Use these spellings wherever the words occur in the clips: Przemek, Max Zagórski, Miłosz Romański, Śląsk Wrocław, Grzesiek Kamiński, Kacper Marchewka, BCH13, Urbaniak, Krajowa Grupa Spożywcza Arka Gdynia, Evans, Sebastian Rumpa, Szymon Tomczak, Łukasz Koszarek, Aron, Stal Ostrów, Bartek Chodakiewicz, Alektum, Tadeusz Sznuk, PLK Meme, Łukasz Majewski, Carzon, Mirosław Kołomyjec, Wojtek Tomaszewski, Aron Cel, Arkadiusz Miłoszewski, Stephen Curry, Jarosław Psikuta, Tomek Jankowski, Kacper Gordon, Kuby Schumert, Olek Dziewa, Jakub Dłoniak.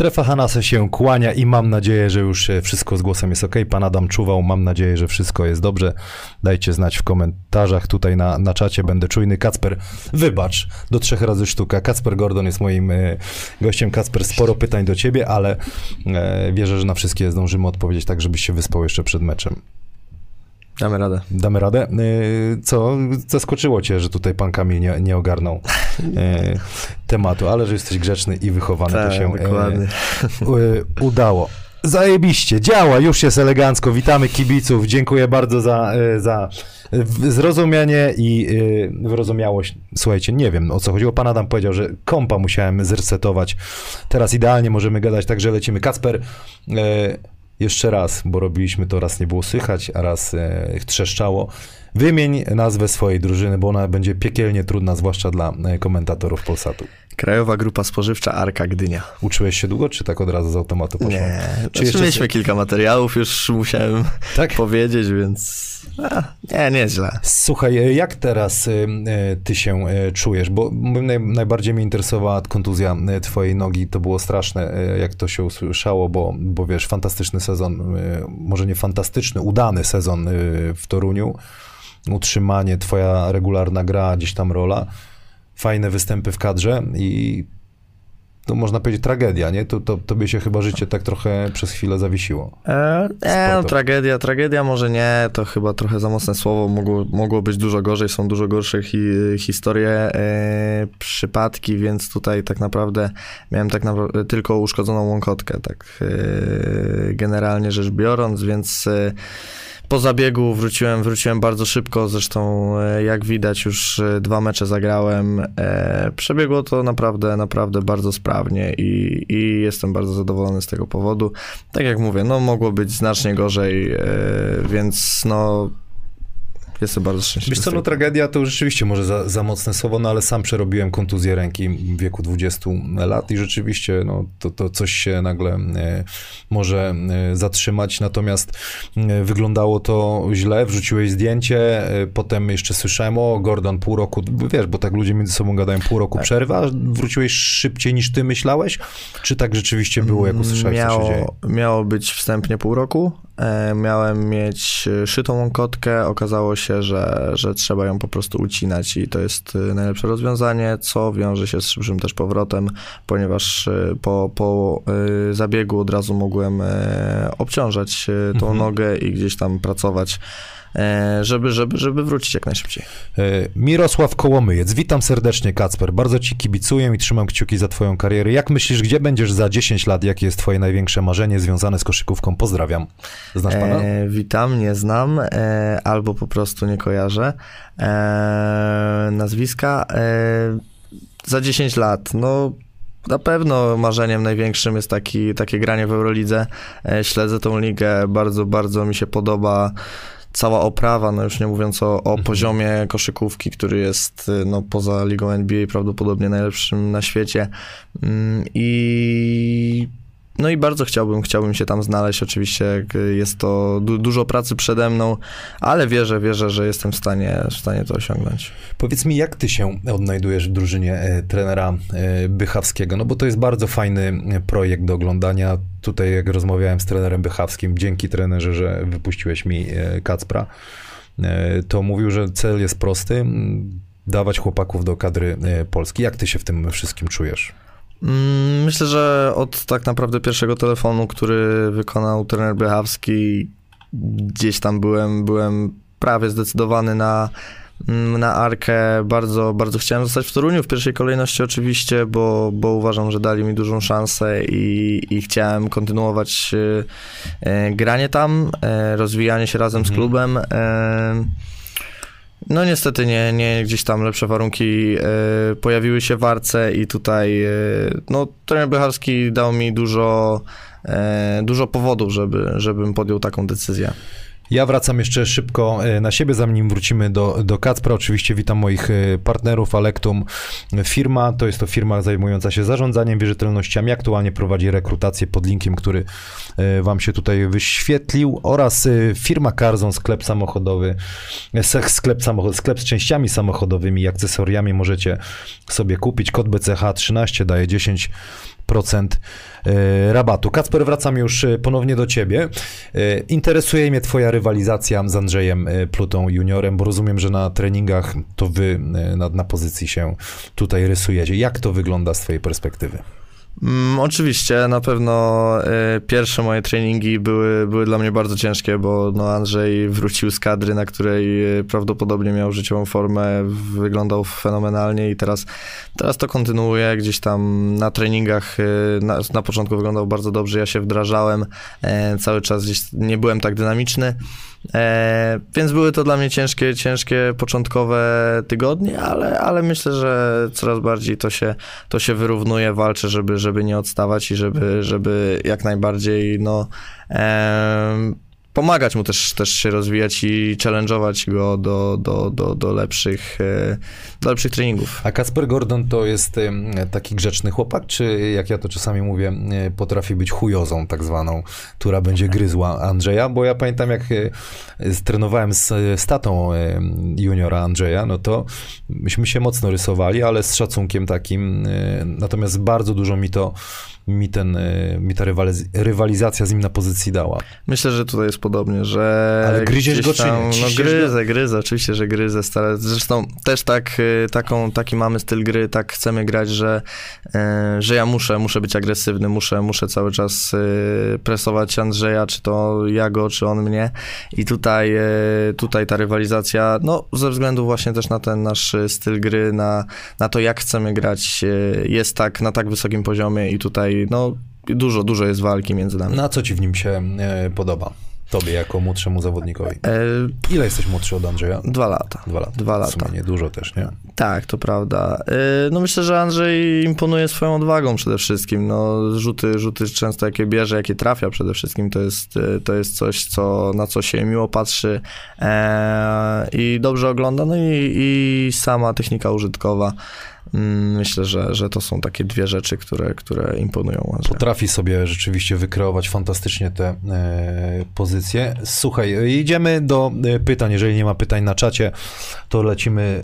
Strefa Chanasa się kłania i mam nadzieję, że już wszystko z głosem jest ok. Pan Adam czuwał, mam nadzieję, że wszystko jest dobrze. Dajcie znać w komentarzach, tutaj na czacie będę czujny. Kacper, wybacz, do 3 razy sztuka. Kacper Gordon jest moim gościem. Kacper, sporo pytań do ciebie, ale wierzę, że na wszystkie zdążymy odpowiedzieć tak, żebyś się wyspał jeszcze przed meczem. Damy radę. Damy radę. Co zaskoczyło cię, że tutaj pan Kamil nie ogarnął tematu, ale że jesteś grzeczny i wychowany, tak, to się udało. Zajebiście, działa, już jest elegancko. Witamy kibiców, dziękuję bardzo za zrozumienie i wyrozumiałość. Słuchajcie, nie wiem, o co chodziło. Pan Adam powiedział, że kompa musiałem zresetować. Teraz idealnie możemy gadać, także lecimy. Kacper, jeszcze raz, bo robiliśmy to, raz nie było słychać, a raz trzeszczało. Wymień nazwę swojej drużyny, bo ona będzie piekielnie trudna, zwłaszcza dla komentatorów Polsatu. Krajowa Grupa Spożywcza Arka Gdynia. Uczyłeś się długo, czy tak od razu z automatu poszło? Nie, mieliśmy kilka materiałów, już musiałem powiedzieć, więc nieźle. Słuchaj, jak teraz ty się czujesz? Bo najbardziej mnie interesowała kontuzja twojej nogi, to było straszne, jak to się usłyszało, bo wiesz, fantastyczny sezon, może nie fantastyczny, udany sezon w Toruniu. Utrzymanie, twoja regularna gra, gdzieś tam rola, fajne występy w kadrze i to można powiedzieć tragedia, nie? Tobie się chyba życie tak trochę przez chwilę zawiesiło. No, tragedia może nie, to chyba trochę za mocne słowo, mogło być dużo gorzej, są dużo gorsze historie, przypadki, więc tutaj tak naprawdę miałem tylko uszkodzoną łąkotkę, tak generalnie rzecz biorąc, więc po zabiegu wróciłem bardzo szybko, zresztą jak widać już 2 mecze zagrałem, przebiegło to naprawdę bardzo sprawnie i jestem bardzo zadowolony z tego powodu. Tak jak mówię, no mogło być znacznie gorzej, więc no jestem bardzo szczęśliwy. Wiesz co, no tragedia to rzeczywiście może za mocne słowo, no ale sam przerobiłem kontuzję ręki w wieku 20 lat i rzeczywiście no, to coś się nagle może zatrzymać, natomiast wyglądało to źle, wrzuciłeś zdjęcie, potem jeszcze słyszałem, o Gordon, pół roku, wiesz, bo tak ludzie między sobą gadają, pół roku przerwa, a wróciłeś szybciej niż ty myślałeś? Czy tak rzeczywiście było, jak usłyszałeś, co się dzieje? Miało być wstępnie pół roku. Miałem mieć szytą łąkotkę, okazało się, że trzeba ją po prostu ucinać i to jest najlepsze rozwiązanie, co wiąże się z szybszym też powrotem, ponieważ po zabiegu od razu mogłem obciążać tą nogę i gdzieś tam pracować, żeby wrócić jak najszybciej. Mirosław Kołomyjec, witam serdecznie, Kacper. Bardzo ci kibicuję i trzymam kciuki za twoją karierę. Jak myślisz, gdzie będziesz za 10 lat? Jakie jest twoje największe marzenie związane z koszykówką? Pozdrawiam. Znasz pana? Witam, nie znam, albo po prostu nie kojarzę nazwiska. Za 10 lat, no na pewno marzeniem największym jest takie granie w Eurolidze. Śledzę tą ligę, bardzo mi się podoba cała oprawa, no już nie mówiąc o poziomie koszykówki, który jest no, poza ligą NBA prawdopodobnie najlepszym na świecie. No i bardzo chciałbym się tam znaleźć. Oczywiście jest to dużo pracy przede mną, ale wierzę, że jestem w stanie to osiągnąć. Powiedz mi, jak ty się odnajdujesz w drużynie trenera Bychawskiego? No bo to jest bardzo fajny projekt do oglądania. Tutaj jak rozmawiałem z trenerem Bychawskim, dzięki trenerze, że wypuściłeś mi Kacpra, to mówił, że cel jest prosty, dawać chłopaków do kadry Polski. Jak ty się w tym wszystkim czujesz? Myślę, że od tak naprawdę pierwszego telefonu, który wykonał trener Bychawski, gdzieś tam byłem prawie zdecydowany na Arkę. Bardzo chciałem zostać w Toruniu w pierwszej kolejności oczywiście, bo uważam, że dali mi dużą szansę i chciałem kontynuować granie tam, rozwijanie się razem z klubem. No niestety nie, gdzieś tam lepsze warunki pojawiły się w Arce i tutaj no, trener Bychawski dał mi dużo powodów, żebym podjął taką decyzję. Ja wracam jeszcze szybko na siebie, zanim wrócimy do Kacpra. Oczywiście witam moich partnerów. Alektum firma, to jest to firma zajmująca się zarządzaniem wierzytelnościami. Aktualnie prowadzi rekrutację pod linkiem, który wam się tutaj wyświetlił. Oraz firma Carzon, sklep z częściami samochodowymi i akcesoriami. Możecie sobie kupić. Kod BCH13 daje 10% 10% rabatu. Kacper, wracam już ponownie do ciebie. Interesuje mnie twoja rywalizacja z Andrzejem Plutą Juniorem, bo rozumiem, że na treningach to wy na pozycji się tutaj rysujecie. Jak to wygląda z twojej perspektywy? Oczywiście, na pewno pierwsze moje treningi były dla mnie bardzo ciężkie, bo no, Andrzej wrócił z kadry, na której prawdopodobnie miał życiową formę, wyglądał fenomenalnie i teraz to kontynuuje. Gdzieś tam na treningach na początku wyglądał bardzo dobrze, ja się wdrażałem, cały czas gdzieś nie byłem tak dynamiczny. Więc były to dla mnie ciężkie początkowe tygodnie, ale myślę, że coraz bardziej to się wyrównuje, walczę, żeby nie odstawać i żeby jak najbardziej pomagać mu też się rozwijać i challenge'ować go do lepszych treningów. A Kacper Gordon to jest taki grzeczny chłopak, czy jak ja to czasami mówię, potrafi być chujozą tak zwaną, która będzie gryzła Andrzeja? Bo ja pamiętam, jak trenowałem z tatą juniora Andrzeja, no to myśmy się mocno rysowali, ale z szacunkiem takim, natomiast bardzo dużo mi ta rywalizacja z nim na pozycji dała. Myślę, że tutaj jest podobnie, że... Ale gryziesz go czy nie? No gryzę, oczywiście, że gryzę. Stale. Zresztą też taki mamy styl gry, tak chcemy grać, że ja muszę być agresywny, muszę cały czas presować Andrzeja, czy to ja go, czy on mnie. I tutaj ta rywalizacja, no ze względu właśnie też na ten nasz styl gry, na to jak chcemy grać, jest tak na tak wysokim poziomie i tutaj no, dużo jest walki między nami. No a co ci w nim się podoba? Tobie jako młodszemu zawodnikowi. Ile jesteś młodszy od Andrzeja? 2 lata. 2 lata. 2 lata. W sumie nie dużo też, nie? Tak, to prawda. No myślę, że Andrzej imponuje swoją odwagą przede wszystkim. No, rzuty często jakie bierze, jakie trafia przede wszystkim, to jest coś, na co się miło patrzy i dobrze ogląda. No i sama technika użytkowa. Myślę, że to są takie dwie rzeczy, które imponują. Potrafi sobie rzeczywiście wykreować fantastycznie te pozycje. Słuchaj, idziemy do pytań. Jeżeli nie ma pytań na czacie, to lecimy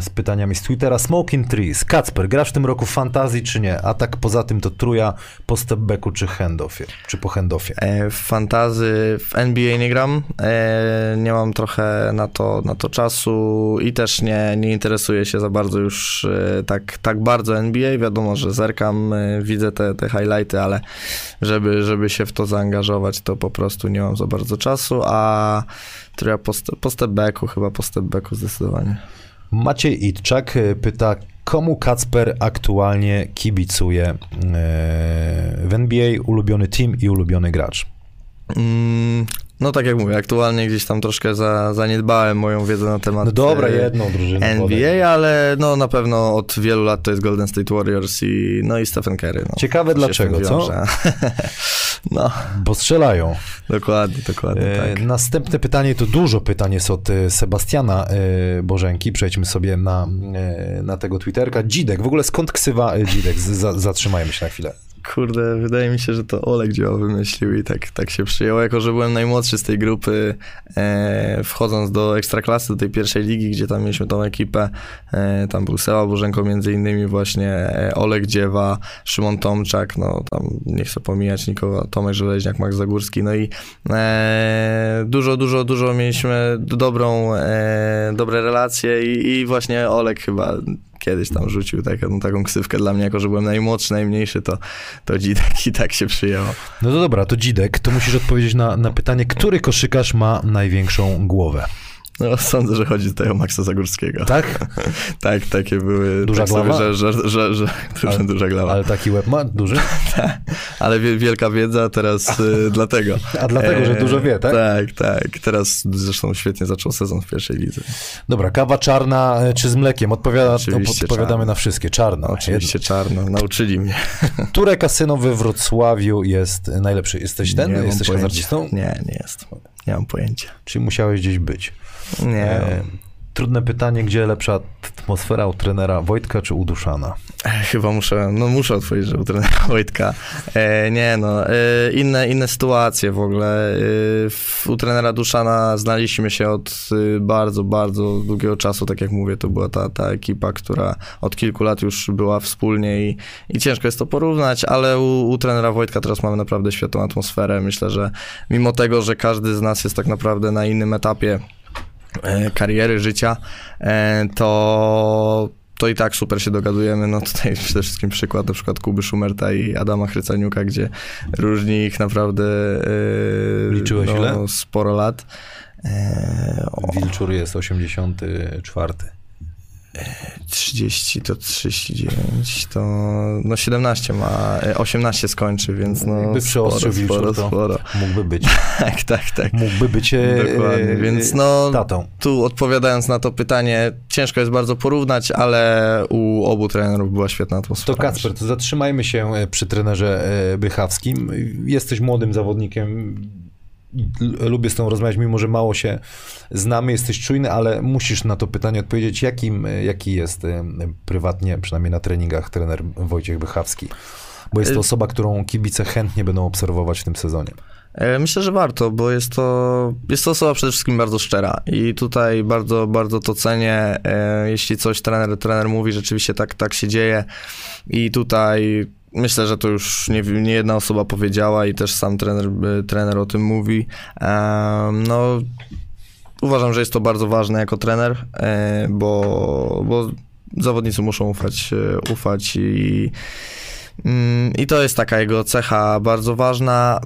z pytaniami z Twittera. Smoking Trees. Kacper, grasz w tym roku w fantazji czy nie? A tak poza tym to truja po stepbacku czy handoffie? Czy po handoffie? W fantazji, w NBA nie gram. Nie mam trochę na to czasu i też nie interesuję się za bardzo już tak bardzo NBA, wiadomo, że zerkam, widzę te highlighty, ale żeby się w to zaangażować, to po prostu nie mam za bardzo czasu, a ja po step backu zdecydowanie. Maciej Itczak pyta, komu Kacper aktualnie kibicuje w NBA, ulubiony team i ulubiony gracz? No tak jak mówię, aktualnie gdzieś tam troszkę zaniedbałem moją wiedzę na temat no dobra, jedną drużynę NBA, ale no na pewno od wielu lat to jest Golden State Warriors i Stephen Curry. No. Ciekawe dlaczego, co? No. Bo strzelają. Dokładnie, tak. Następne pytanie, to dużo pytań jest od Sebastiana Burzenki. Przejdźmy sobie na tego Twitterka. Dzidek, w ogóle skąd ksywa Dzidek? Zatrzymajmy się na chwilę. Kurde, wydaje mi się, że to Olek Dziewa wymyślił i tak się przyjęło. Jako że byłem najmłodszy z tej grupy, wchodząc do Ekstraklasy, do tej pierwszej ligi, gdzie tam mieliśmy tą ekipę, tam był Seba Burzenko między innymi właśnie, Olek Dziewa, Szymon Tomczak, no tam nie chcę pomijać nikogo, Tomek Żeleźniak, Max Zagórski, no i dużo mieliśmy dobre relacje i właśnie Olek chyba kiedyś tam rzucił taką ksywkę dla mnie, jako że byłem najmłodszy, najmniejszy, to Dzidek i tak się przyjęło. No to dobra, to Dzidek, to musisz odpowiedzieć na pytanie, który koszykarz ma największą głowę? No, sądzę, że chodzi tutaj o Maxa Zagórskiego. Tak? Tak, takie były... Duża tak głowa? Duża głowa. Ale taki łeb ma? Duży? Tak, ale wielka wiedza teraz dlatego. A dlatego, że dużo wie, tak? Tak. Teraz zresztą świetnie zaczął sezon w pierwszej lidze. Dobra, kawa czarna czy z mlekiem? Odpowiadamy na wszystkie. Czarna. Oczywiście czarna. Nauczyli mnie. Które kasyno we Wrocławiu jest najlepszy? Jesteś ten? Jesteś hazardzistą? Nie, nie jestem. Nie mam pojęcia. Czy musiałeś gdzieś być? Nie. Trudne pytanie, gdzie lepsza atmosfera u trenera Wojtka czy u Duszana? Chyba muszę odpowiedzieć, że u trenera Wojtka. Inne sytuacje w ogóle. U trenera Duszana znaliśmy się od bardzo, bardzo długiego czasu, tak jak mówię, to była ta ekipa, która od kilku lat już była wspólnie i ciężko jest to porównać, ale u trenera Wojtka teraz mamy naprawdę świetną atmosferę. Myślę, że mimo tego, że każdy z nas jest tak naprawdę na innym etapie kariery, życia, to i tak super się dogadujemy. No tutaj przede wszystkim przykład na przykład Kuby Schumerta i Adama Hrycaniuka, gdzie różni ich naprawdę liczyłeś ile? Sporo lat. Wilczur jest 84. 30 to 39, to no 17 ma, 18 skończy, więc no jakby przeostrzył Wilczur, sporo. Mógłby być. tak. Mógłby być dokładnie, więc no tatą. Tu odpowiadając na to pytanie, ciężko jest bardzo porównać, ale u obu trenerów była świetna atmosfera. To Kacper, to zatrzymajmy się przy trenerze Bychawskim. Jesteś młodym zawodnikiem. Lubię z tą rozmawiać, mimo że mało się znamy, jesteś czujny, ale musisz na to pytanie odpowiedzieć, jaki jest prywatnie, przynajmniej na treningach, trener Wojciech Bychawski, bo jest to osoba, którą kibice chętnie będą obserwować w tym sezonie. Myślę, że warto, bo jest to osoba przede wszystkim bardzo szczera i tutaj bardzo, bardzo to cenię, jeśli coś trener mówi, rzeczywiście tak się dzieje i tutaj myślę, że to już nie jedna osoba powiedziała i też sam trener o tym mówi. No, uważam, że jest to bardzo ważne jako trener, bo zawodnicy muszą ufać i to jest taka jego cecha bardzo ważna.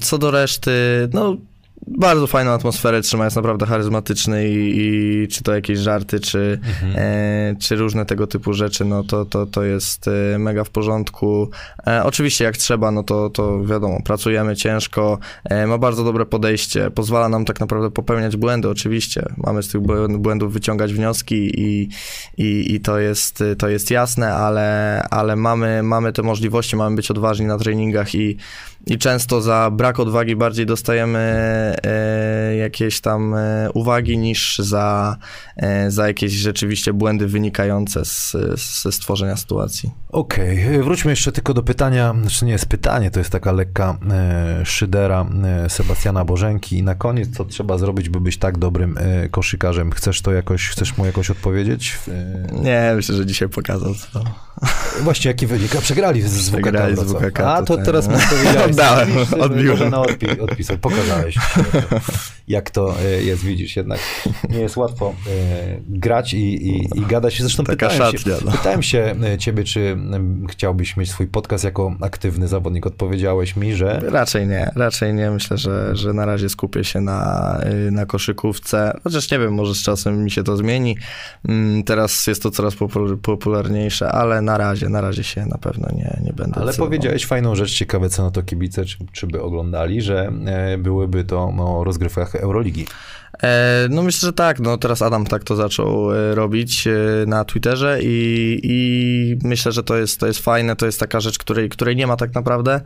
Co do reszty, no bardzo fajną atmosferę trzyma, jest naprawdę charyzmatyczny i czy to jakieś żarty, czy różne tego typu rzeczy, no to jest mega w porządku. Oczywiście jak trzeba, no to wiadomo, pracujemy ciężko, ma bardzo dobre podejście, pozwala nam tak naprawdę popełniać błędy, oczywiście. Mamy z tych błędów wyciągać wnioski i to jest jasne, ale mamy te możliwości, mamy być odważni na treningach i często za brak odwagi bardziej dostajemy jakieś tam uwagi niż za jakieś rzeczywiście błędy wynikające ze stworzenia sytuacji. Okej. Wróćmy jeszcze tylko do pytania, znaczy nie jest pytanie, to jest taka lekka szydera Sebastiana Burzenki. I na koniec, co trzeba zrobić, by być tak dobrym koszykarzem? Chcesz mu jakoś odpowiedzieć? Nie, myślę, że dzisiaj pokazał to. Właśnie, jaki wynik? A przegrali z WKK. A to teraz mi powiedziałeś. Dałem, odbiłem. Odpisał, pokazałeś. Jak to jest, widzisz, jednak nie jest łatwo grać i gadać. Zresztą pytałem się ciebie, czy chciałbyś mieć swój podcast jako aktywny zawodnik. Odpowiedziałeś mi, że... Raczej nie. Myślę, że na razie skupię się na koszykówce. Chociaż nie wiem, może z czasem mi się to zmieni. Teraz jest to coraz popularniejsze, ale na razie się na pewno nie będę. Ale powiedziałeś fajną rzecz, ciekawe co na to kibice, czy by oglądali, że byłyby to o rozgrywkach Euroligi. No myślę, że tak. No teraz Adam tak to zaczął robić na Twitterze i myślę, że to jest fajne, to jest taka rzecz, której nie ma tak naprawdę.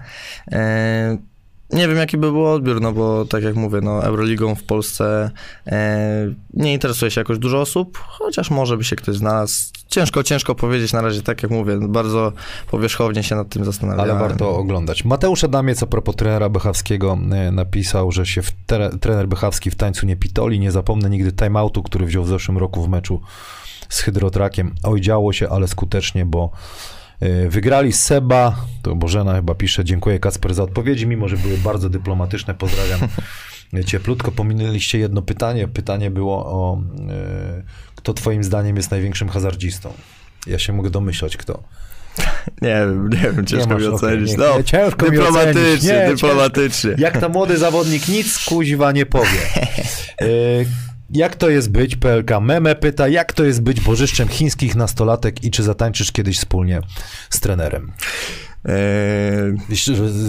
Nie wiem, jaki by był odbiór, no bo tak jak mówię, no Euroligą w Polsce nie interesuje się jakoś dużo osób, chociaż może by się ktoś znalazł. Ciężko powiedzieć na razie, tak jak mówię, bardzo powierzchownie się nad tym zastanawiałem. Ale warto oglądać. Mateusz Adamiec a propos trenera Bychawskiego napisał, że się trener Bychawski w tańcu nie pitoli, nie zapomnę nigdy timeoutu, który wziął w zeszłym roku w meczu z Hydrotrakiem. Oj, działo się, ale skutecznie, bo wygrali. Seba, to Bożena chyba pisze, dziękuję Kacper za odpowiedzi, mimo że były bardzo dyplomatyczne, pozdrawiam cieplutko. Pominęliście jedno pytanie, było o kto twoim zdaniem jest największym hazardzistą? Ja się mogę domyślać kto. Nie wiem, ciężko mi ocenić. Dyplomatycznie. Jak to młody zawodnik nic kuźwa nie powie. Jak to jest być, PLK Meme pyta, jak to jest być bożyszczem chińskich nastolatek i czy zatańczysz kiedyś wspólnie z trenerem?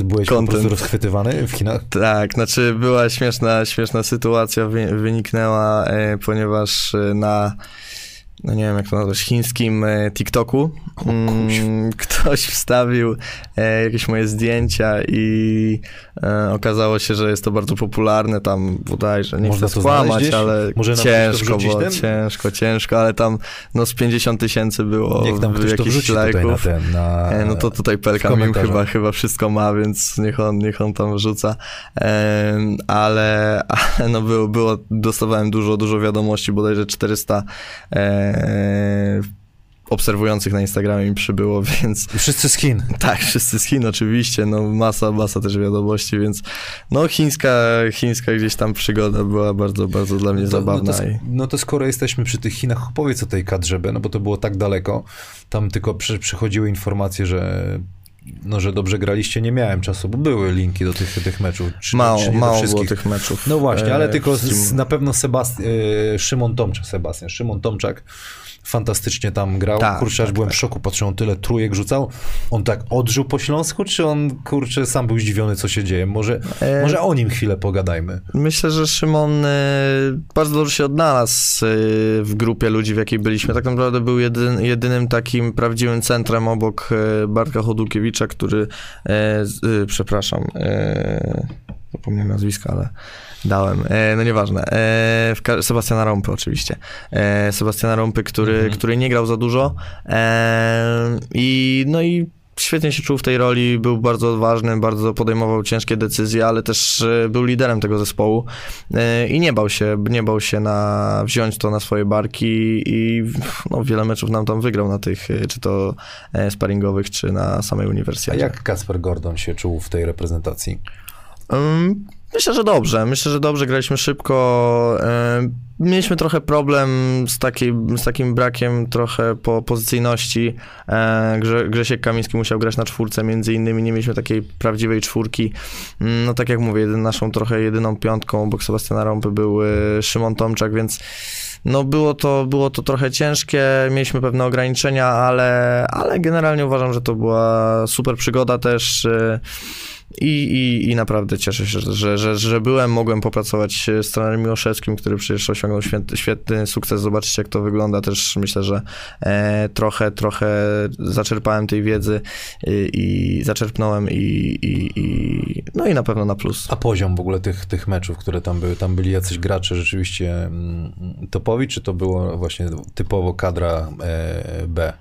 Byłeś po prostu rozchwytywany w Chinach? Tak, znaczy była śmieszna sytuacja, wyniknęła, ponieważ na no nie wiem jak to nazwać, chińskim TikToku. Ktoś wstawił jakieś moje zdjęcia i okazało się, że jest to bardzo popularne tam bodajże, nie chcę skłamać, ale ciężko, ale tam no z 50 000 było jakichś lajków. No to tutaj PLK Meme chyba wszystko ma, więc niech on tam wrzuca. Ale no było, dostawałem dużo wiadomości, bodajże 400 obserwujących na Instagramie mi przybyło, więc... Wszyscy z Chin. Tak, wszyscy z Chin oczywiście, no masa też wiadomości, więc no chińska gdzieś tam przygoda była bardzo dla mnie zabawna. No to skoro jesteśmy przy tych Chinach, powiedz o tej kadrze B, no bo to było tak daleko, tam tylko przychodziły informacje, że dobrze graliście, nie miałem czasu, bo były linki do tych meczów. Mało było tych meczów. No właśnie, ale tylko na pewno Szymon Tomczak fantastycznie tam grał. Tak, kurczę, aż byłem w szoku, patrzę, on tyle trójek rzucał. On tak odżył po Śląsku, czy on, kurczę, sam był zdziwiony, co się dzieje? Może o nim chwilę pogadajmy. Myślę, że Szymon bardzo dobrze się odnalazł w grupie ludzi, w jakiej byliśmy. Tak naprawdę był jedynym takim prawdziwym centrem obok Bartka Chodakiewicza, który... przepraszam... Zapomniałem nazwiska, ale dałem. No nieważne. Sebastiana Rumpy oczywiście. Sebastiana Rumpy, który nie grał za dużo. I świetnie się czuł w tej roli, był bardzo odważny, bardzo podejmował ciężkie decyzje, ale też był liderem tego zespołu i nie bał się wziąć to na swoje barki i no, wiele meczów nam tam wygrał na tych, czy to sparingowych, czy na samej uniwersjadzie. A jak Kacper Gordon się czuł w tej reprezentacji? Myślę, że dobrze, graliśmy szybko, mieliśmy trochę problem z takim brakiem trochę po pozycyjności, Grzesiek Kamiński musiał grać na czwórce między innymi, nie mieliśmy takiej prawdziwej czwórki, no tak jak mówię, naszą trochę jedyną piątką obok Sebastiana Rumpy był Szymon Tomczak, więc no było to trochę ciężkie, mieliśmy pewne ograniczenia, ale generalnie uważam, że to była super przygoda też. I naprawdę cieszę się, że byłem, mogłem popracować z trenerem Miłoszewskim, który przecież osiągnął świetny sukces. Zobaczycie, jak to wygląda. Też myślę, że trochę zaczerpałem tej wiedzy i zaczerpnąłem no i na pewno na plus. A poziom w ogóle tych meczów, które tam były, tam byli jacyś gracze rzeczywiście topowi, czy to było właśnie typowo kadra B?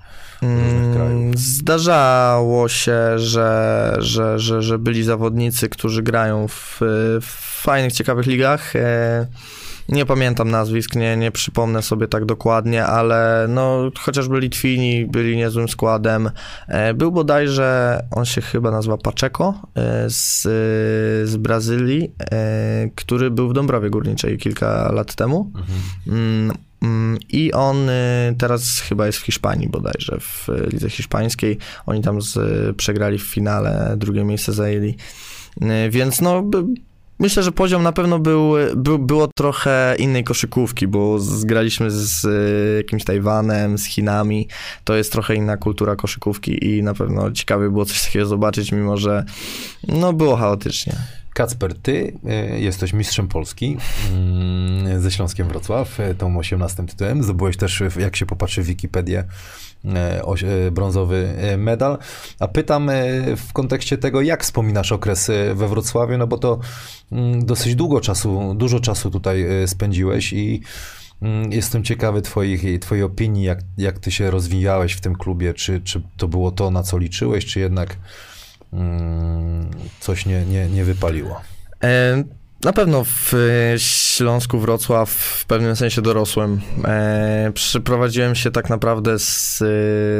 Zdarzało się, że byli zawodnicy, którzy grają w fajnych, ciekawych ligach. Nie pamiętam nazwisk, nie przypomnę sobie tak dokładnie, ale no, chociażby Litwini byli niezłym składem. Był bodajże, on się chyba nazywa Pacheco z Brazylii, który był w Dąbrowie Górniczej kilka lat temu. Mhm. I on teraz chyba jest w Hiszpanii bodajże, w lidze hiszpańskiej. Oni tam przegrali w finale, drugie miejsce zajęli. Więc no... Myślę, że poziom na pewno było trochę innej koszykówki, bo graliśmy z jakimś Tajwanem, z Chinami. To jest trochę inna kultura koszykówki i na pewno ciekawie było coś takiego zobaczyć, mimo że no, było chaotycznie. Kacper, ty jesteś mistrzem Polski ze Śląskiem Wrocław, tą 18 tytułem. Zdobyłeś też, jak się popatrzy w Wikipedię, brązowy medal. A pytam w kontekście tego, jak wspominasz okres we Wrocławiu, no bo to dosyć dużo czasu tutaj spędziłeś i jestem ciekawy twojej opinii, jak ty się rozwijałeś w tym klubie, czy to było to, na co liczyłeś, czy jednak coś nie wypaliło. Na pewno w Śląsku Wrocław w pewnym sensie dorosłem. Przyprowadziłem się tak naprawdę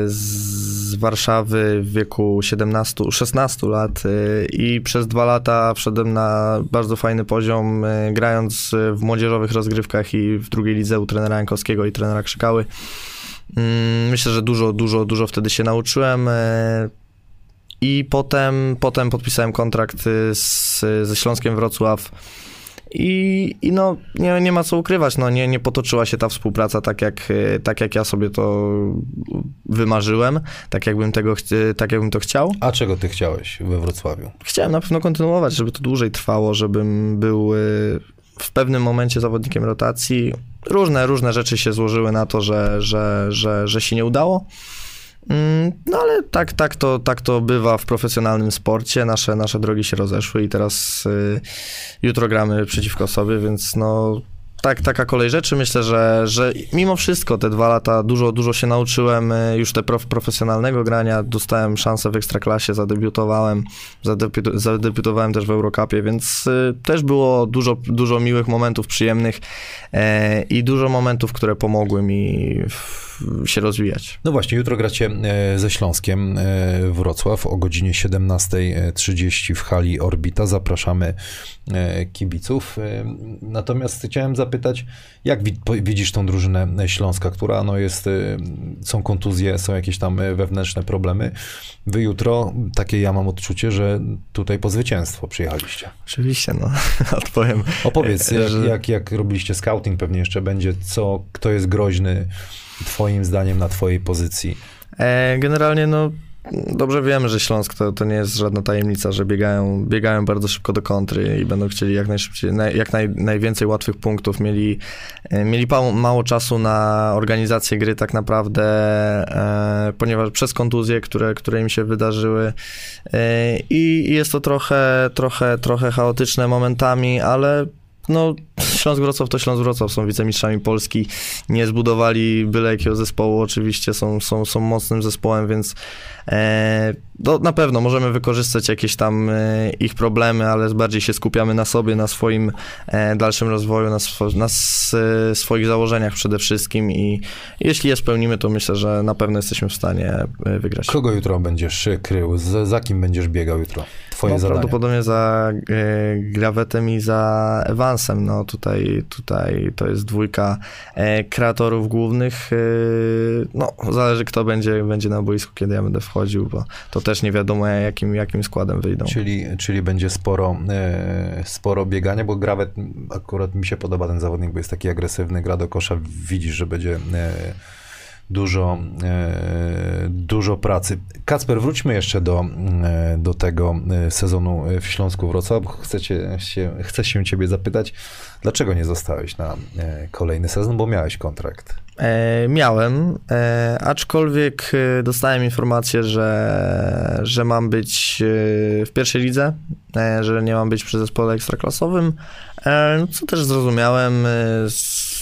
z Warszawy w wieku 16 lat i przez 2 lata wszedłem na bardzo fajny poziom, grając w młodzieżowych rozgrywkach i w drugiej lidze u trenera Jankowskiego i trenera Krzykały. Myślę, że dużo wtedy się nauczyłem. I potem podpisałem kontrakt ze Śląskiem Wrocław i no nie ma co ukrywać, no nie potoczyła się ta współpraca tak jak ja sobie to wymarzyłem, tak jakbym to chciał. A czego ty chciałeś we Wrocławiu? Chciałem na pewno kontynuować, żeby to dłużej trwało, żebym był w pewnym momencie zawodnikiem rotacji. Różne rzeczy się złożyły na to, że się nie udało. No ale tak to bywa w profesjonalnym sporcie, nasze drogi się rozeszły i teraz jutro gramy przeciwko sobie, więc no taka kolej rzeczy. Myślę, że mimo wszystko te 2 lata dużo się nauczyłem już profesjonalnego grania, dostałem szansę w Ekstraklasie, zadebiutowałem też w Eurocupie, więc też było dużo miłych momentów, przyjemnych i dużo momentów, które pomogły mi się rozwijać. No właśnie, jutro gracie ze Śląskiem Wrocław o godzinie 17:30 w hali Orbita. Zapraszamy kibiców. Natomiast chciałem zapytać, jak widzisz tą drużynę Śląska, która no jest, są kontuzje, są jakieś tam wewnętrzne problemy. Wy jutro, takie ja mam odczucie, że tutaj po zwycięstwo przyjechaliście. Oczywiście, no odpowiem. Opowiedz, jak robiliście scouting, pewnie jeszcze będzie, kto jest groźny twoim zdaniem na twojej pozycji? Generalnie no dobrze wiemy, że Śląsk to nie jest żadna tajemnica, że biegają bardzo szybko do kontry i będą chcieli najwięcej łatwych punktów. Mieli mało czasu na organizację gry tak naprawdę, ponieważ przez kontuzje, które im się wydarzyły, i jest to trochę chaotyczne momentami, ale no, Śląsk-Wrocław to Śląsk-Wrocław, są wicemistrzami Polski, nie zbudowali byle jakiego zespołu, oczywiście są mocnym zespołem, więc na pewno możemy wykorzystać jakieś tam ich problemy, ale bardziej się skupiamy na sobie, na swoim dalszym rozwoju, na swoich założeniach przede wszystkim i jeśli je spełnimy, to myślę, że na pewno jesteśmy w stanie wygrać. Kogo jutro będziesz krył? Za kim będziesz biegał jutro? Twoje zadanie. Prawdopodobnie za Grawetem i za Evansem. No tutaj to jest 2 kreatorów głównych. No zależy, kto będzie na boisku, kiedy ja będę wchodził, bo to też nie wiadomo, jakim składem wyjdą. Czyli będzie sporo biegania, bo Grawet akurat mi się podoba ten zawodnik, bo jest taki agresywny, gra do kosza, widzisz, że będzie dużo pracy. Kacper, wróćmy jeszcze do tego sezonu w Śląsku Wrocław. Chcę się ciebie zapytać, dlaczego nie zostałeś na kolejny sezon, bo miałeś kontrakt. Miałem, aczkolwiek dostałem informację, że mam być w pierwszej lidze, że nie mam być przy zespole ekstraklasowym, co też zrozumiałem.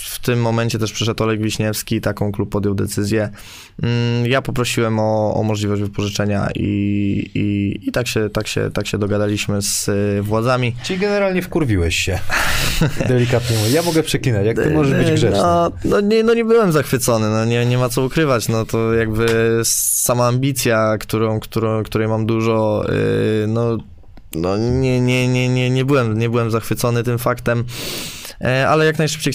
W tym momencie też przyszedł Olek Wiśniewski, taką klub podjął decyzję. Ja poprosiłem o możliwość wypożyczenia i tak się dogadaliśmy z władzami. Czyli generalnie wkurwiłeś się. Delikatnie mówię. Ja mogę przeklinać, jak ty możesz być grzeczny? No nie byłem zachwycony, nie ma co ukrywać. No to jakby sama ambicja, której mam dużo, nie byłem zachwycony tym faktem. Ale jak najszybciej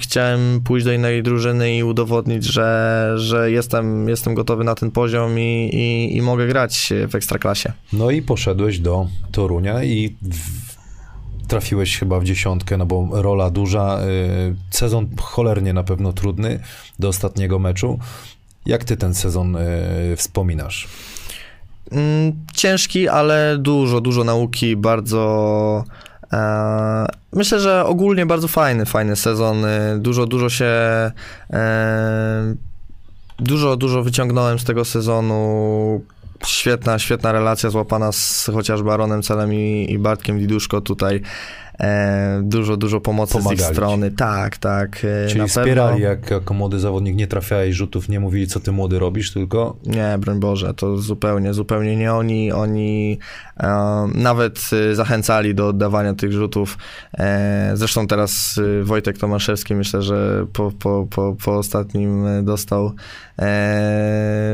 chciałem pójść do innej drużyny i udowodnić, że jestem gotowy na ten poziom i mogę grać w Ekstraklasie. No i poszedłeś do Torunia i trafiłeś chyba w 10, no bo rola duża, sezon cholernie na pewno trudny do ostatniego meczu. Jak ty ten sezon wspominasz? Ciężki, ale dużo nauki, bardzo... Myślę, że ogólnie bardzo fajny sezon, dużo wyciągnąłem z tego sezonu, świetna relacja złapana z chociażby Aronem Celem i Bartkiem Diduszko tutaj, dużo pomocy pomagali z ich strony, tak. Czyli na wspierali, pewno. Jak jako młody zawodnik nie trafiałeś rzutów, nie mówili, co ty młody robisz, tylko... Nie, broń Boże, to zupełnie nie oni. Oni nawet zachęcali do oddawania tych rzutów. Zresztą teraz Wojtek Tomaszewski, myślę, że po ostatnim dostał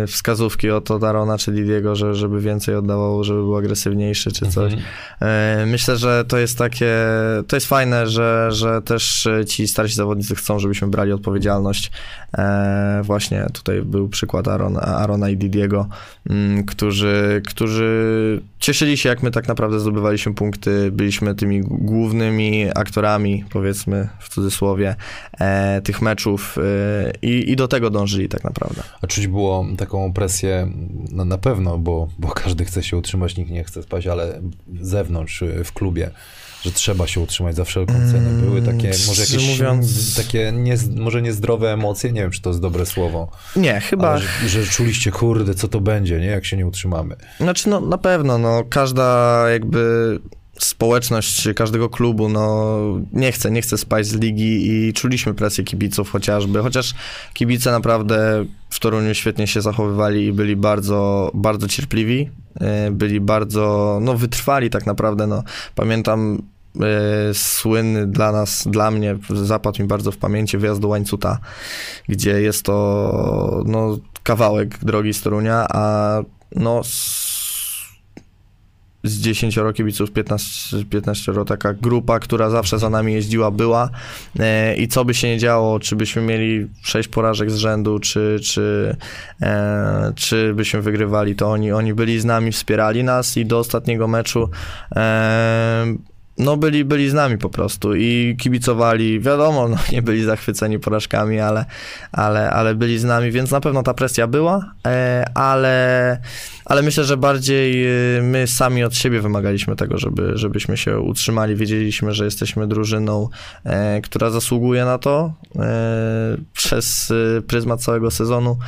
wskazówki od Arona czy Didiego, żeby więcej oddawał, żeby był agresywniejszy czy coś. Myślę, że to jest takie... To jest fajne, że też ci starsi zawodnicy chcą, żebyśmy brali odpowiedzialność. Właśnie tutaj był przykład Arona i Didiego, którzy cieszyli się, jak my tak naprawdę zdobywaliśmy punkty, byliśmy tymi głównymi aktorami, powiedzmy w cudzysłowie, tych meczów i do tego dążyli tak naprawdę. A czuć było taką presję, no na pewno, bo każdy chce się utrzymać, nikt nie chce spać, ale zewnątrz, w klubie. że trzeba się utrzymać za wszelką cenę. Były takie, może jakieś, takie może niezdrowe emocje, nie wiem, czy to jest dobre słowo. Nie, chyba. Ale, że czuliście, kurde, co to będzie, nie? Jak się nie utrzymamy. Znaczy, no na pewno, no każda jakby społeczność każdego klubu, no nie chce spaść z ligi i czuliśmy presję kibiców chociażby, chociaż kibice naprawdę w Toruniu świetnie się zachowywali i byli bardzo, bardzo cierpliwi, byli bardzo, no wytrwali tak naprawdę, no pamiętam słynny dla nas, dla mnie, zapadł mi bardzo w pamięci wyjazd do Łańcuta, gdzie jest to, no kawałek drogi z Torunia, a no z 10 kibiców, 15 taka grupa, która zawsze za nami jeździła, była i co by się nie działo, czy byśmy mieli 6 porażek z rzędu, czy byśmy wygrywali, to oni byli z nami, wspierali nas i do ostatniego meczu no byli z nami po prostu i kibicowali, wiadomo, no nie byli zachwyceni porażkami, ale byli z nami, więc na pewno ta presja była, ale myślę, że bardziej my sami od siebie wymagaliśmy tego, żebyśmy się utrzymali, wiedzieliśmy, że jesteśmy drużyną, która zasługuje na to przez pryzmat całego sezonu,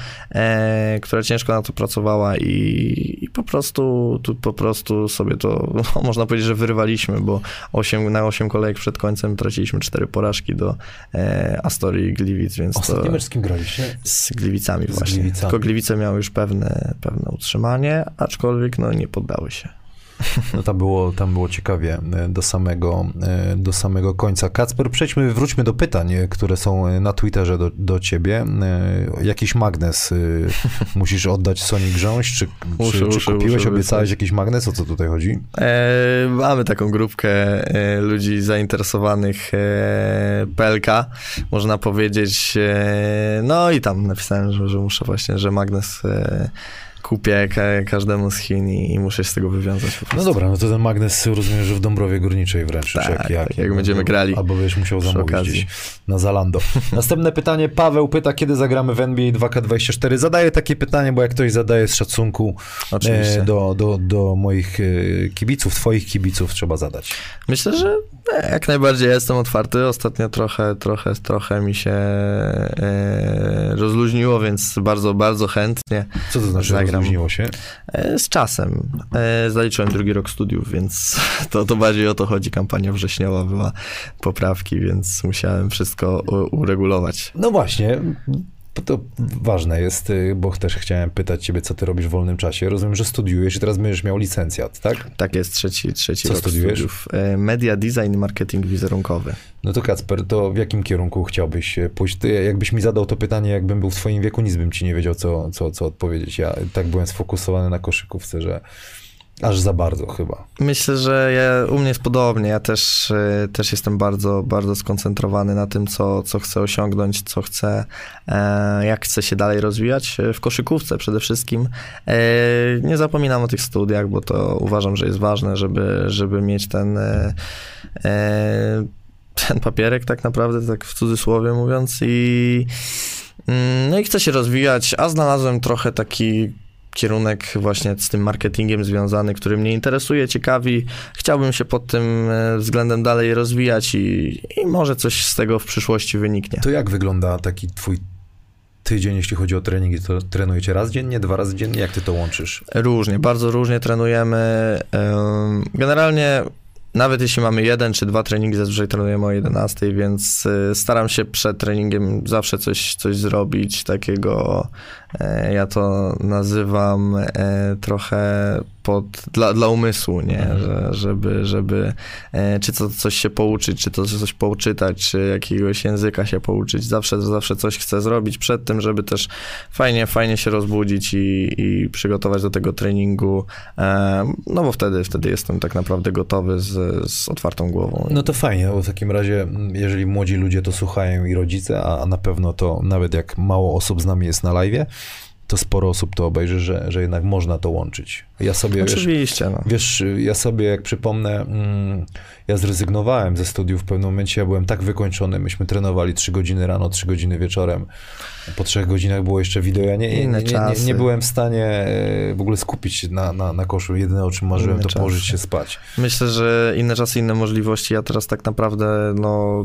która ciężko na to pracowała i po prostu sobie to, no, można powiedzieć, że wyrwaliśmy, bo na 8 kolejek przed końcem traciliśmy 4 porażki do Astorii i Gliwic, więc ostatni mecz z kim graliście? Z Gliwicami właśnie. Gliwicami. Tylko Gliwice miały już pewne utrzymanie, aczkolwiek no, nie poddały się. No tam było ciekawie do samego końca. Kacper, wróćmy do pytań, które są na Twitterze do ciebie. Jakiś magnes musisz oddać Soni Grząś? Czy kupiłeś, obiecałeś jakiś magnes? O co tutaj chodzi? Mamy taką grupkę ludzi zainteresowanych PLK, można powiedzieć. No i tam napisałem, że muszę właśnie, że magnes kupię każdemu z Chin i muszę się z tego wywiązać po prostu. No dobra, no to ten magnes, rozumiem, że w Dąbrowie Górniczej wręcz. Tak, jak będziemy grali. Albo wiesz, musiał zamówić gdzieś na Zalando. Następne pytanie. Paweł pyta, kiedy zagramy w NBA 2K24. Zadaję takie pytanie, bo jak ktoś zadaje z szacunku do moich kibiców, twoich kibiców, trzeba zadać. Myślę, że jak najbardziej jestem otwarty. Ostatnio trochę mi się rozluźniło, więc bardzo, bardzo chętnie. Co to znaczy? Zmieniło się? Z czasem. Zaliczyłem drugi rok studiów, więc to bardziej o to chodzi. Kampania wrześniowa była, poprawki, więc musiałem wszystko uregulować. No właśnie. To ważne jest, bo też chciałem pytać ciebie, co ty robisz w wolnym czasie. Rozumiem, że studiujesz i teraz będziesz miał licencjat, tak? Tak jest, trzeci rok studiów. Media, design, marketing wizerunkowy. No to Kacper, to w jakim kierunku chciałbyś pójść? Ty, jakbyś mi zadał to pytanie, jakbym był w twoim wieku, nic bym ci nie wiedział, co odpowiedzieć. Ja tak byłem sfokusowany na koszykówce, że aż za bardzo chyba. Myślę, że u mnie jest podobnie. Ja też jestem bardzo, bardzo skoncentrowany na tym, co chcę osiągnąć, jak chcę się dalej rozwijać w koszykówce przede wszystkim. Nie zapominam o tych studiach, bo to uważam, że jest ważne, żeby mieć ten papierek tak naprawdę, tak w cudzysłowie mówiąc. No i chcę się rozwijać, a znalazłem trochę taki kierunek właśnie z tym marketingiem związany, który mnie interesuje, ciekawi. Chciałbym się pod tym względem dalej rozwijać i może coś z tego w przyszłości wyniknie. To jak wygląda taki twój tydzień, jeśli chodzi o treningi? To trenujecie raz dziennie, 2 razy dziennie? Jak ty to łączysz? Różnie, bardzo różnie trenujemy. Generalnie nawet jeśli mamy 1 czy 2 treningi, zazwyczaj trenujemy o 11, więc staram się przed treningiem zawsze coś zrobić takiego, ja to nazywam trochę dla umysłu, nie? Żeby czy to coś się pouczyć, czy to coś pouczytać, czy jakiegoś języka się pouczyć. Zawsze coś chcę zrobić przed tym, żeby też fajnie się rozbudzić i przygotować do tego treningu, no bo wtedy jestem tak naprawdę gotowy z otwartą głową. No to fajnie, bo w takim razie, jeżeli młodzi ludzie to słuchają i rodzice, a na pewno to nawet jak mało osób z nami jest na live, to sporo osób to obejrzy, że jednak można to łączyć. Ja sobie, oczywiście, ja sobie jak przypomnę, ja zrezygnowałem ze studiów w pewnym momencie, ja byłem tak wykończony, myśmy trenowali 3 godziny rano, 3 godziny wieczorem, po 3 godzinach było jeszcze wideo, ja nie byłem w stanie w ogóle skupić się na koszu, jedyne o czym marzyłem to położyć się spać. Myślę, że inne czasy, inne możliwości, ja teraz tak naprawdę no,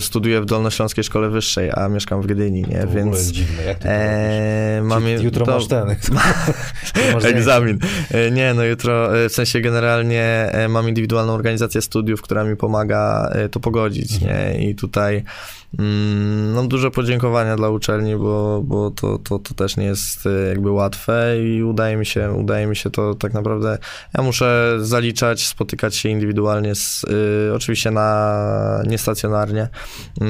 studiuję w Dolnośląskiej Szkole Wyższej, a mieszkam w Gdyni, nie? To więc dziwne, jak to jutro masz ten egzamin. Nie, no jutro, w sensie generalnie mam indywidualną organizację studiów, która mi pomaga to pogodzić, nie? I tutaj no, duże podziękowania dla uczelni, bo to też nie jest jakby łatwe i udaje mi się to tak naprawdę, ja muszę zaliczać, spotykać się indywidualnie, oczywiście niestacjonarnie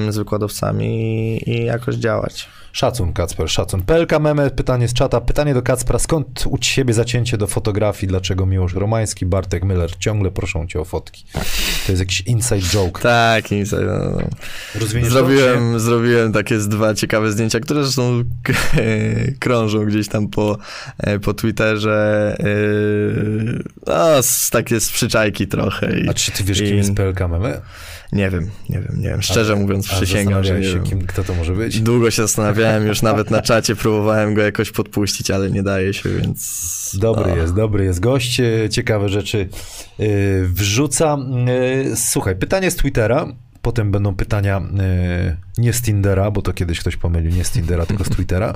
z wykładowcami i jakoś działać. Szacun, Kacper, szacun. PLK Meme, pytanie z czata. Pytanie do Kacpra. Skąd u ciebie zacięcie do fotografii? Dlaczego Miłosz Romański, Bartek Müller ciągle proszą cię o fotki? To jest jakiś inside joke. Tak, inside. No. Zrobiłem takie dwa ciekawe zdjęcia, które zresztą krążą gdzieś tam po Twitterze. Takie z przyczajki trochę. A czy ty wiesz, kim jest PLK Meme? Nie wiem. Szczerze mówiąc, przysięgam, że nie wiem. Kto to może być? Długo się zastanawiałem, już nawet na czacie próbowałem go jakoś podpuścić, ale nie daje się, więc... Dobry jest gość, ciekawe rzeczy wrzuca. Słuchaj, pytanie z Twittera, potem będą pytania nie z Tindera, bo to kiedyś ktoś pomylił, nie z Tindera, tylko z Twittera.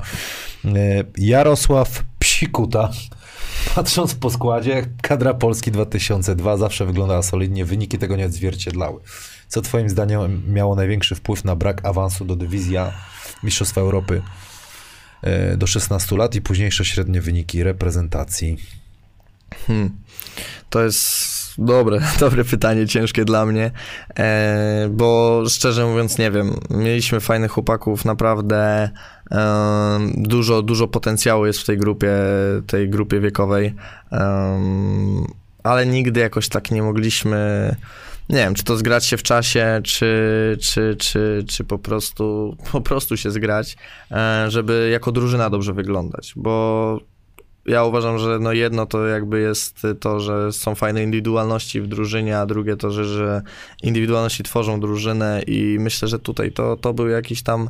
Jarosław Psikuta. Patrząc po składzie, kadra Polski 2002 zawsze wyglądała solidnie, wyniki tego nie odzwierciedlały. Co twoim zdaniem miało największy wpływ na brak awansu do dywizji Mistrzostwa Europy do 16 lat i późniejsze średnie wyniki reprezentacji? To jest dobre pytanie, ciężkie dla mnie, bo szczerze mówiąc nie wiem. Mieliśmy fajnych chłopaków, naprawdę dużo potencjału jest w tej grupie wiekowej, ale nigdy jakoś tak nie mogliśmy, nie wiem, czy to zgrać się w czasie, czy po prostu się zgrać, żeby jako drużyna dobrze wyglądać, bo ja uważam, że no jedno to jakby jest to, że są fajne indywidualności w drużynie, a drugie to, że indywidualności tworzą drużynę i myślę, że tutaj to był jakiś tam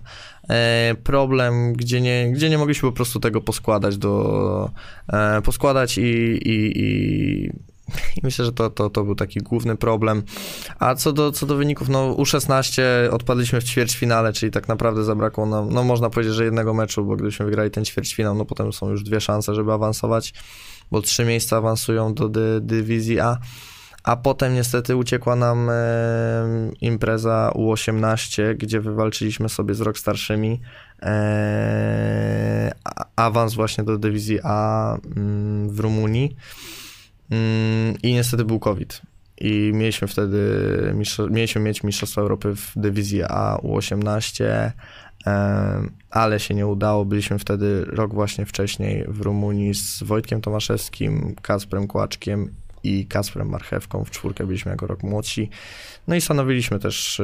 problem, gdzie nie mogliśmy po prostu tego poskładać i myślę, że to był taki główny problem. A co do wyników, no U16 odpadliśmy w ćwierćfinale, czyli tak naprawdę zabrakło nam, no można powiedzieć, że jednego meczu, bo gdybyśmy wygrali ten ćwierćfinał, no potem są już dwie szanse, żeby awansować, bo 3 miejsca awansują do dywizji A. A potem niestety uciekła nam impreza U18, gdzie wywalczyliśmy sobie z rok starszymi awans właśnie do dywizji A w Rumunii. I niestety był COVID i mieliśmy wtedy, mieć Mistrzostwa Europy w dywizji A U18, ale się nie udało, byliśmy wtedy rok właśnie wcześniej w Rumunii z Wojtkiem Tomaszewskim, Kacprem Kłaczkiem i Kacprem Marchewką, w czwórkę byliśmy jako rok młodsi, no i stanowiliśmy też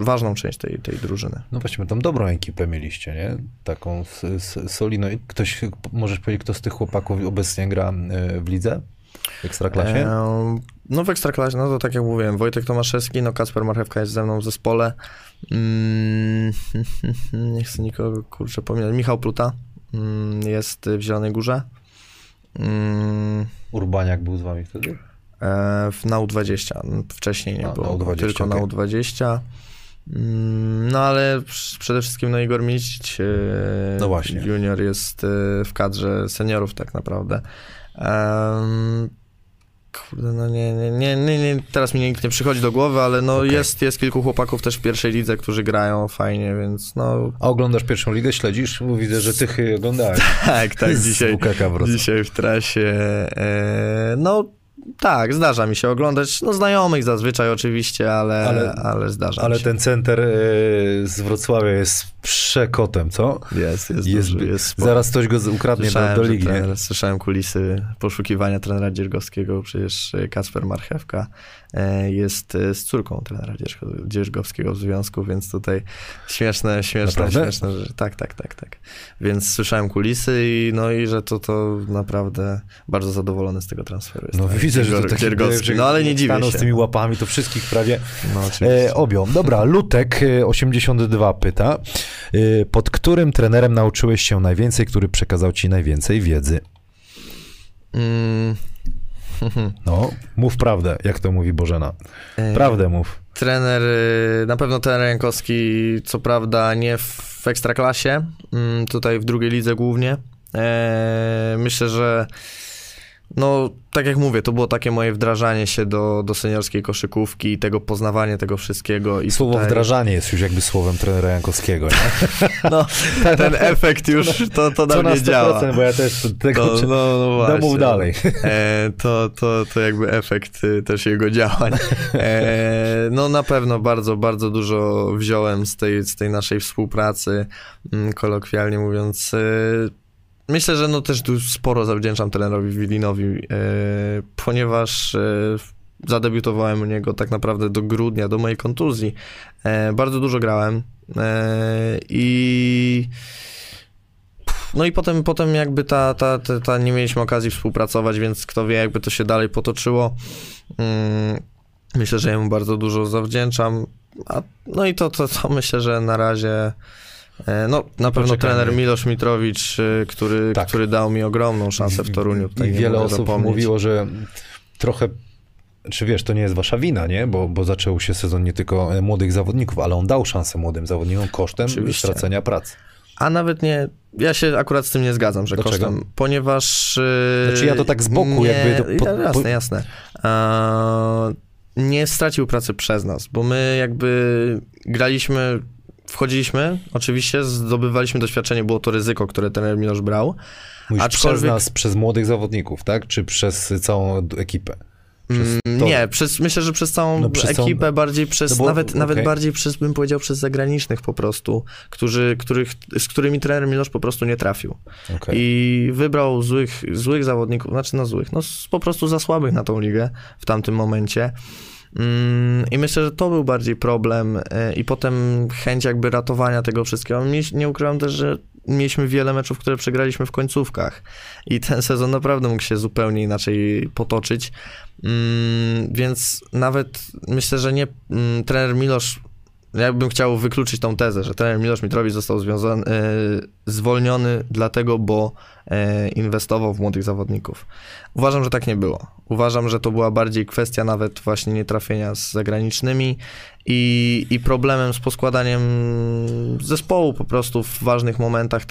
ważną część tej drużyny. No właśnie, tam dobrą ekipę mieliście, nie? Taką solidną. Ktoś, możesz powiedzieć, kto z tych chłopaków obecnie gra w lidze? W Ekstraklasie? No w Ekstraklasie, no to tak jak mówiłem, Wojtek Tomaszewski, no Kacper Marchewka jest ze mną w zespole. Nie chcę nikogo, kurczę, pominąć. Michał Pluta jest w Zielonej Górze. Urbaniak był z wami wtedy? Na U20, wcześniej nie było, U20, tylko okay. Na U20. No ale przede wszystkim no Igor Mić, no właśnie. Junior jest w kadrze seniorów tak naprawdę. Kurde, no nie, teraz mi nikt nie przychodzi do głowy, ale no okay. Jest kilku chłopaków też w pierwszej lidze, którzy grają fajnie, więc no... A oglądasz pierwszą ligę, śledzisz? Bo widzę, że tychy oglądałeś. Tak, dzisiaj w trasie, no tak, zdarza mi się oglądać, no znajomych zazwyczaj oczywiście, ale zdarza mi się. Ale ten center z Wrocławia jest przekotem, co? Jest sporo. Zaraz ktoś go ukradnie do ligi. Słyszałem kulisy poszukiwania trenera dziergowskiego, przecież Kacper Marchewka jest z córką trenera Dzierżgowskiego w związku, więc tutaj śmieszne rzeczy. Tak. Więc słyszałem kulisy i no i że to naprawdę bardzo zadowolony z tego transferu jest. No widzę, że to taki ale nie dziwię się. Z tymi łapami to wszystkich prawie objął. Dobra, Lutek 82 pyta. Pod którym trenerem nauczyłeś się najwięcej, który przekazał ci najwięcej wiedzy? No, mów prawdę, jak to mówi Bożena. Prawdę mów. Trener, na pewno trener Jankowski, co prawda nie w ekstraklasie, tutaj w drugiej lidze głównie. Myślę, że no, tak jak mówię, to było takie moje wdrażanie się do seniorskiej koszykówki i tego poznawanie tego wszystkiego. I słowo tutaj... wdrażanie jest już jakby słowem trenera Jankowskiego, nie? No, ten efekt już, to na mnie działa. Bo ja też tego mów dalej. To jakby efekt też jego działań. No na pewno bardzo, bardzo dużo wziąłem z tej naszej współpracy, kolokwialnie mówiąc. Myślę, że no też tu sporo zawdzięczam trenerowi Wilinowi, ponieważ zadebiutowałem u niego tak naprawdę do grudnia, do mojej kontuzji. Bardzo dużo grałem i... No i potem jakby nie mieliśmy okazji współpracować, więc kto wie, jakby to się dalej potoczyło. Myślę, że jemu bardzo dużo zawdzięczam. No i to myślę, że na razie... No, na pewno trener Milosz Mitrowicz, który dał mi ogromną szansę w Toruniu. Tutaj i wiele osób mówiło, że trochę, czy wiesz, to nie jest wasza wina, nie? Bo zaczął się sezon nie tylko młodych zawodników, ale on dał szansę młodym zawodnikom kosztem stracenia pracy. A nawet nie, ja się akurat z tym nie zgadzam, że dlaczego? Kosztem, ponieważ... Znaczy ja to tak z boku nie, jakby... Jasne. Nie stracił pracy przez nas, bo my jakby graliśmy... Wchodziliśmy, oczywiście, zdobywaliśmy doświadczenie, było to ryzyko, które trener Milosz brał. Mówisz, aczkolwiek... przez nas, przez młodych zawodników, tak? Czy przez całą ekipę? Myślę, że przez całą ekipę, bardziej przez, nawet bardziej przez, bym powiedział, przez zagranicznych po prostu, z którymi trener Milosz po prostu nie trafił. Okay. I wybrał złych zawodników, po prostu za słabych na tą ligę w tamtym momencie. I myślę, że to był bardziej problem i potem chęć jakby ratowania tego wszystkiego. Nie ukrywam też, że mieliśmy wiele meczów, które przegraliśmy w końcówkach i ten sezon naprawdę mógł się zupełnie inaczej potoczyć, więc nawet myślę, że nie trener Milosz, ja bym chciał wykluczyć tą tezę, że trener Milosz Mitrowicz został zwolniony dlatego, bo inwestował w młodych zawodników. Uważam, że tak nie było. Uważam, że to była bardziej kwestia nawet właśnie nietrafienia z zagranicznymi i problemem z poskładaniem zespołu po prostu w ważnych momentach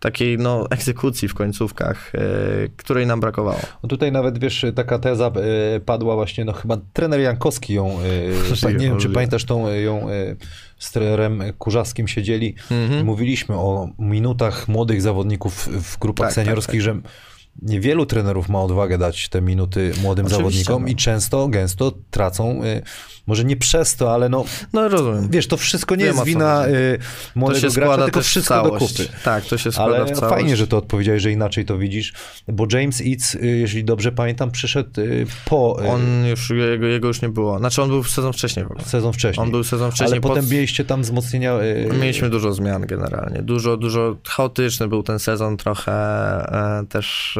takiej egzekucji w końcówkach, której nam brakowało. No tutaj nawet, wiesz, taka teza padła właśnie, chyba trener Jankowski nie wiem, czy pamiętasz z trenerem Kurzawskim siedzieli, mówiliśmy o minutach młodych zawodników w grupach seniorskich, że niewielu trenerów ma odwagę dać te minuty młodym zawodnikom i często, gęsto tracą, może nie przez to, ale rozumiem. Wiesz, to wszystko nie jest wina młodego gracza, tylko wszystko do kupy. Tak, to się składa w całość. Fajnie, że to odpowiedziałeś, że inaczej to widzisz, bo James Eads, jeśli dobrze pamiętam, przyszedł po... Jego już nie było. Znaczy on był sezon wcześniej w ogóle. Ale potem mieliście tam wzmocnienia... Mieliśmy dużo zmian generalnie. Dużo chaotyczny był ten sezon trochę też...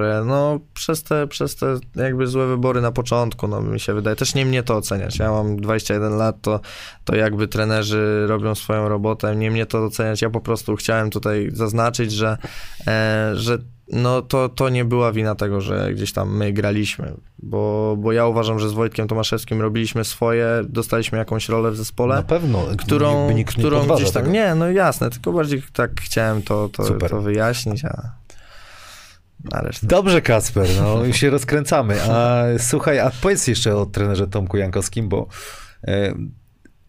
Przez te jakby złe wybory na początku, mi się wydaje. Też nie mnie to oceniać. Ja mam 21 lat, to jakby trenerzy robią swoją robotę. Nie mnie to oceniać. Ja po prostu chciałem tutaj zaznaczyć, że to nie była wina tego, że gdzieś tam my graliśmy, bo ja uważam, że z Wojtkiem Tomaszewskim robiliśmy swoje, dostaliśmy jakąś rolę w zespole. Na pewno, którą nikt nie podważa gdzieś tam tego. Nie, jasne, tylko bardziej tak chciałem to wyjaśnić, Dobrze, Kacper, już się rozkręcamy. Słuchaj, powiedz jeszcze o trenerze Tomku Jankowskim, bo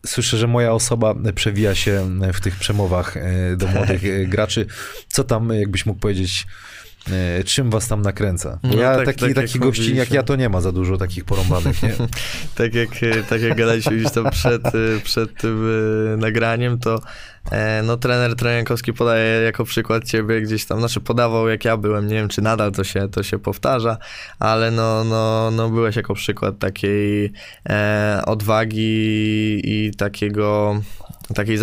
słyszę, że moja osoba przewija się w tych przemowach do młodych graczy. Co tam, jakbyś mógł powiedzieć czym was tam nakręca. No, ja tak, takich gości jak ja to nie ma za dużo takich porąbanych, nie? tak jak gadaliśmy gdzieś tam przed tym nagraniem, to no trener Treniankowski podaje jako przykład ciebie gdzieś tam, znaczy podawał jak ja byłem, nie wiem czy nadal to się powtarza, ale no byłeś jako przykład takiej odwagi i takiej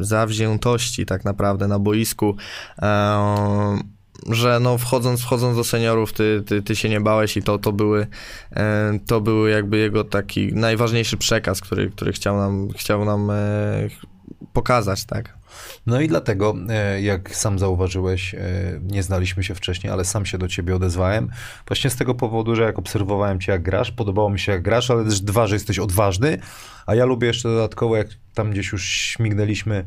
zawziętości tak naprawdę na boisku, że no wchodząc do seniorów ty się nie bałeś i to były jakby jego taki najważniejszy przekaz, który chciał nam pokazać, tak. No i dlatego, jak sam zauważyłeś, nie znaliśmy się wcześniej, ale sam się do ciebie odezwałem. Właśnie z tego powodu, że jak obserwowałem cię, jak grasz, podobało mi się, jak grasz, ale też dwa, że jesteś odważny, a ja lubię jeszcze dodatkowo, jak tam gdzieś już śmignęliśmy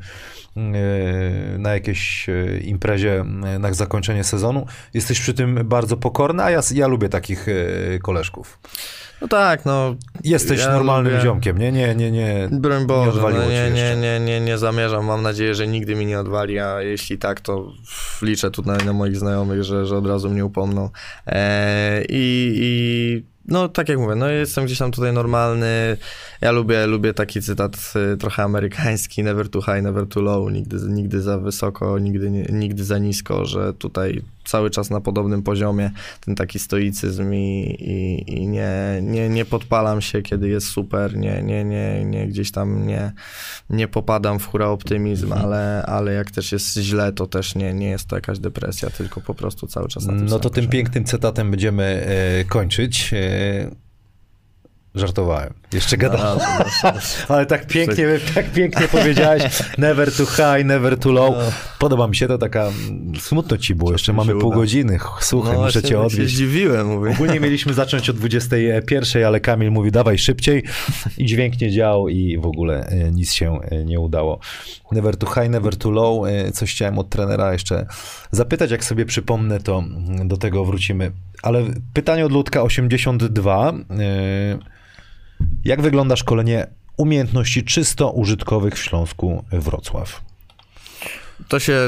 na jakiejś imprezie na zakończenie sezonu, jesteś przy tym bardzo pokorny, a ja lubię takich koleżków. No tak, no... Jesteś normalnym ziomkiem, nie broń Boże, nie zamierzam, mam nadzieję, że nigdy mi nie odwali, a jeśli tak, to liczę tutaj na moich znajomych, że od razu mnie upomną. No tak jak mówię, no jestem gdzieś tam tutaj normalny, ja lubię taki cytat trochę amerykański, never too high, never too low, nigdy za wysoko, nigdy za nisko, że tutaj cały czas na podobnym poziomie, ten taki stoicyzm i nie podpalam się, kiedy jest super, nie gdzieś tam nie popadam w hura optymizm, ale jak też jest źle, to też nie jest to jakaś depresja, tylko po prostu cały czas na tym No to tym poziomie. Pięknym cytatem będziemy kończyć. Żartowałem. Jeszcze gadałem. Ale tak pięknie powiedziałeś. Never too high, never too low. Podoba mi się to, taka... Smutno ci było. Jeszcze mamy pół godziny. Słuchaj, no, muszę cię odbić. Się zdziwiłem, mówię. Ogólnie mieliśmy zacząć o 21, ale Kamil mówi, dawaj szybciej. I dźwięk nie działał i w ogóle nic się nie udało. Never too high, never too low. Coś chciałem od trenera jeszcze zapytać. Jak sobie przypomnę, to do tego wrócimy. Ale pytanie od Ludka 82. Jak wygląda szkolenie umiejętności czysto użytkowych w Śląsku Wrocław?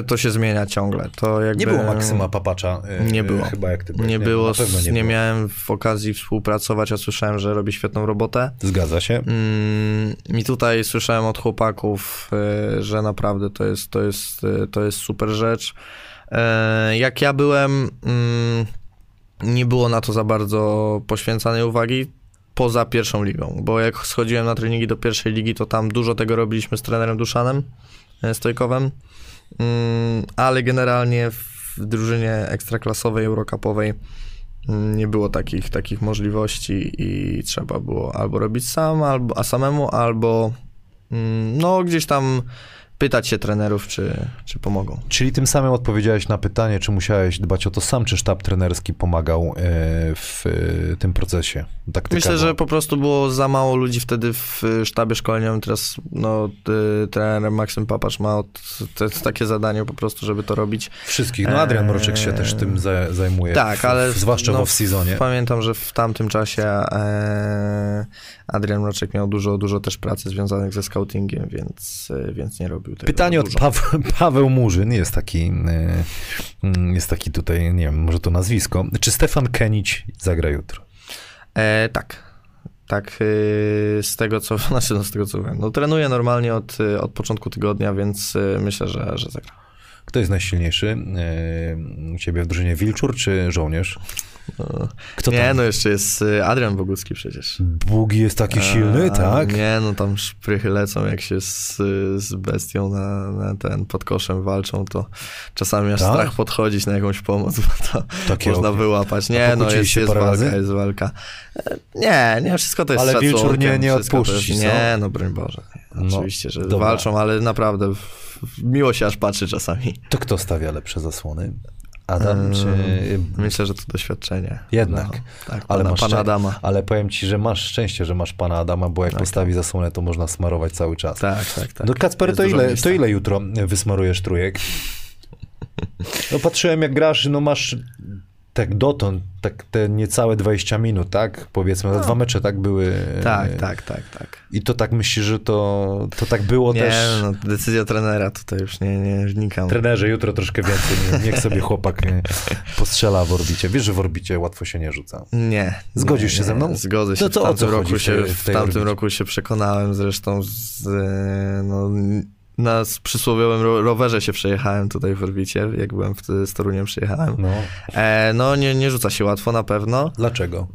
To się zmienia ciągle. To jakby... Nie było Maksyma Papacza, nie było. Chyba jak ty byłeś. Nie miałem w okazji współpracować, a słyszałem, że robi świetną robotę. Zgadza się. I tutaj słyszałem od chłopaków, że naprawdę to jest super rzecz. Jak ja byłem, nie było na to za bardzo poświęcanej uwagi. Poza pierwszą ligą, bo jak schodziłem na treningi do pierwszej ligi, to tam dużo tego robiliśmy z trenerem Duszanem Stojkowem, ale generalnie w drużynie ekstraklasowej, eurocupowej nie było takich możliwości i trzeba było albo robić samemu, albo no gdzieś tam pytać się trenerów, czy pomogą. Czyli tym samym odpowiedziałeś na pytanie, czy musiałeś dbać o to sam, czy sztab trenerski pomagał w tym procesie taktykami? Myślę, że po prostu było za mało ludzi wtedy w sztabie szkoleniowym. Teraz no, trener Maksym Papacz ma takie zadanie po prostu, żeby to robić. Wszystkich. No Adrian Mroczek się też tym zajmuje. Tak, ale zwłaszcza w off-seasonie. Pamiętam, że w tamtym czasie Adrian Mroczek miał dużo też pracy związanych ze scoutingiem, więc nie robił. Pytanie od Paweł Murzyn, jest taki tutaj, nie wiem, może to nazwisko. Czy Stefan Kenić zagra jutro? Tak, z tego co wiem. No, trenuję normalnie od początku tygodnia, więc myślę, że zagra. Kto jest najsilniejszy u ciebie w drużynie? Wilczur czy Żołnierz? Kto nie, tam? No jeszcze jest Adrian Bogucki przecież. Bugi jest taki silny, tak? Nie, no tam szprychy lecą, jak się z bestią na ten pod koszem walczą, to czasami aż strach podchodzić na jakąś pomoc, bo to takie można wyłapać. Nie, no jest walka. Nie, wszystko to jest szacunkiem. Ale Wilczur nie odpuści. Nie, no broń Boże. No, oczywiście, że dobra. Walczą, ale naprawdę miło się aż patrzy czasami. To kto stawia lepsze zasłony? Adam, czy... Myślę, że to doświadczenie. Jednak. No, tak, ale masz pana Adama. Ale powiem ci, że masz szczęście, że masz pana Adama, bo jak postawi zasłonę, to można smarować cały czas. Tak. No Kacper, to ile jutro wysmarujesz trójek? No patrzyłem, jak grasz, no masz tak dotąd, tak te niecałe 20 minut, tak? Powiedzmy, no. Dwa mecze tak były. Tak. I to tak myślisz, że to tak było nie, też? No, decyzja trenera tutaj już nie wnikam. Trenerze, jutro troszkę więcej. Niech sobie chłopak postrzela w orbicie. Wiesz, że w orbicie łatwo się nie rzuca? Nie. Zgodzisz się ze mną? Zgodzę się. No to w tamtym roku się przekonałem, zresztą na przysłowiowym rowerze się przejechałem tutaj w orbicie, jak byłem z Toruniem przyjechałem. No, nie rzuca się łatwo na pewno. Dlaczego?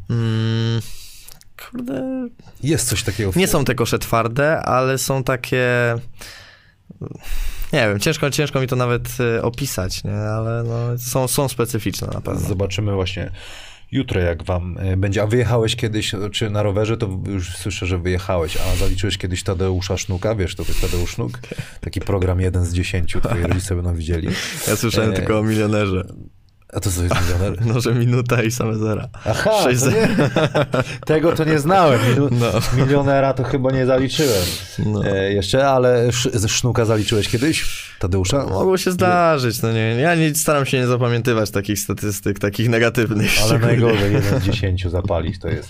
Kurde... Jest coś takiego. Nie są te kosze twarde, ale są takie... Nie wiem, ciężko mi to nawet opisać, nie? Ale no, są specyficzne na pewno. Zobaczymy właśnie jutro, jak wam będzie. A wyjechałeś kiedyś, czy na rowerze, to już słyszę, że wyjechałeś, a zaliczyłeś kiedyś Tadeusza Sznuka, wiesz, to jest Tadeusz Sznuk? Taki program 1 z 10, twoi rodzice będą widzieli. Ja słyszałem tylko o milionerze. A to co jest milioner? No, że minuta i same zera. Aha, 6-0. Tego to nie znałem. Milionera to chyba nie zaliczyłem jeszcze, ale ze Sznuka zaliczyłeś kiedyś? Tadeusza? No, mogło się zdarzyć. No nie, ja staram się nie zapamiętywać takich statystyk, takich negatywnych. Ale najgorzej 1 z 10 zapalić to jest.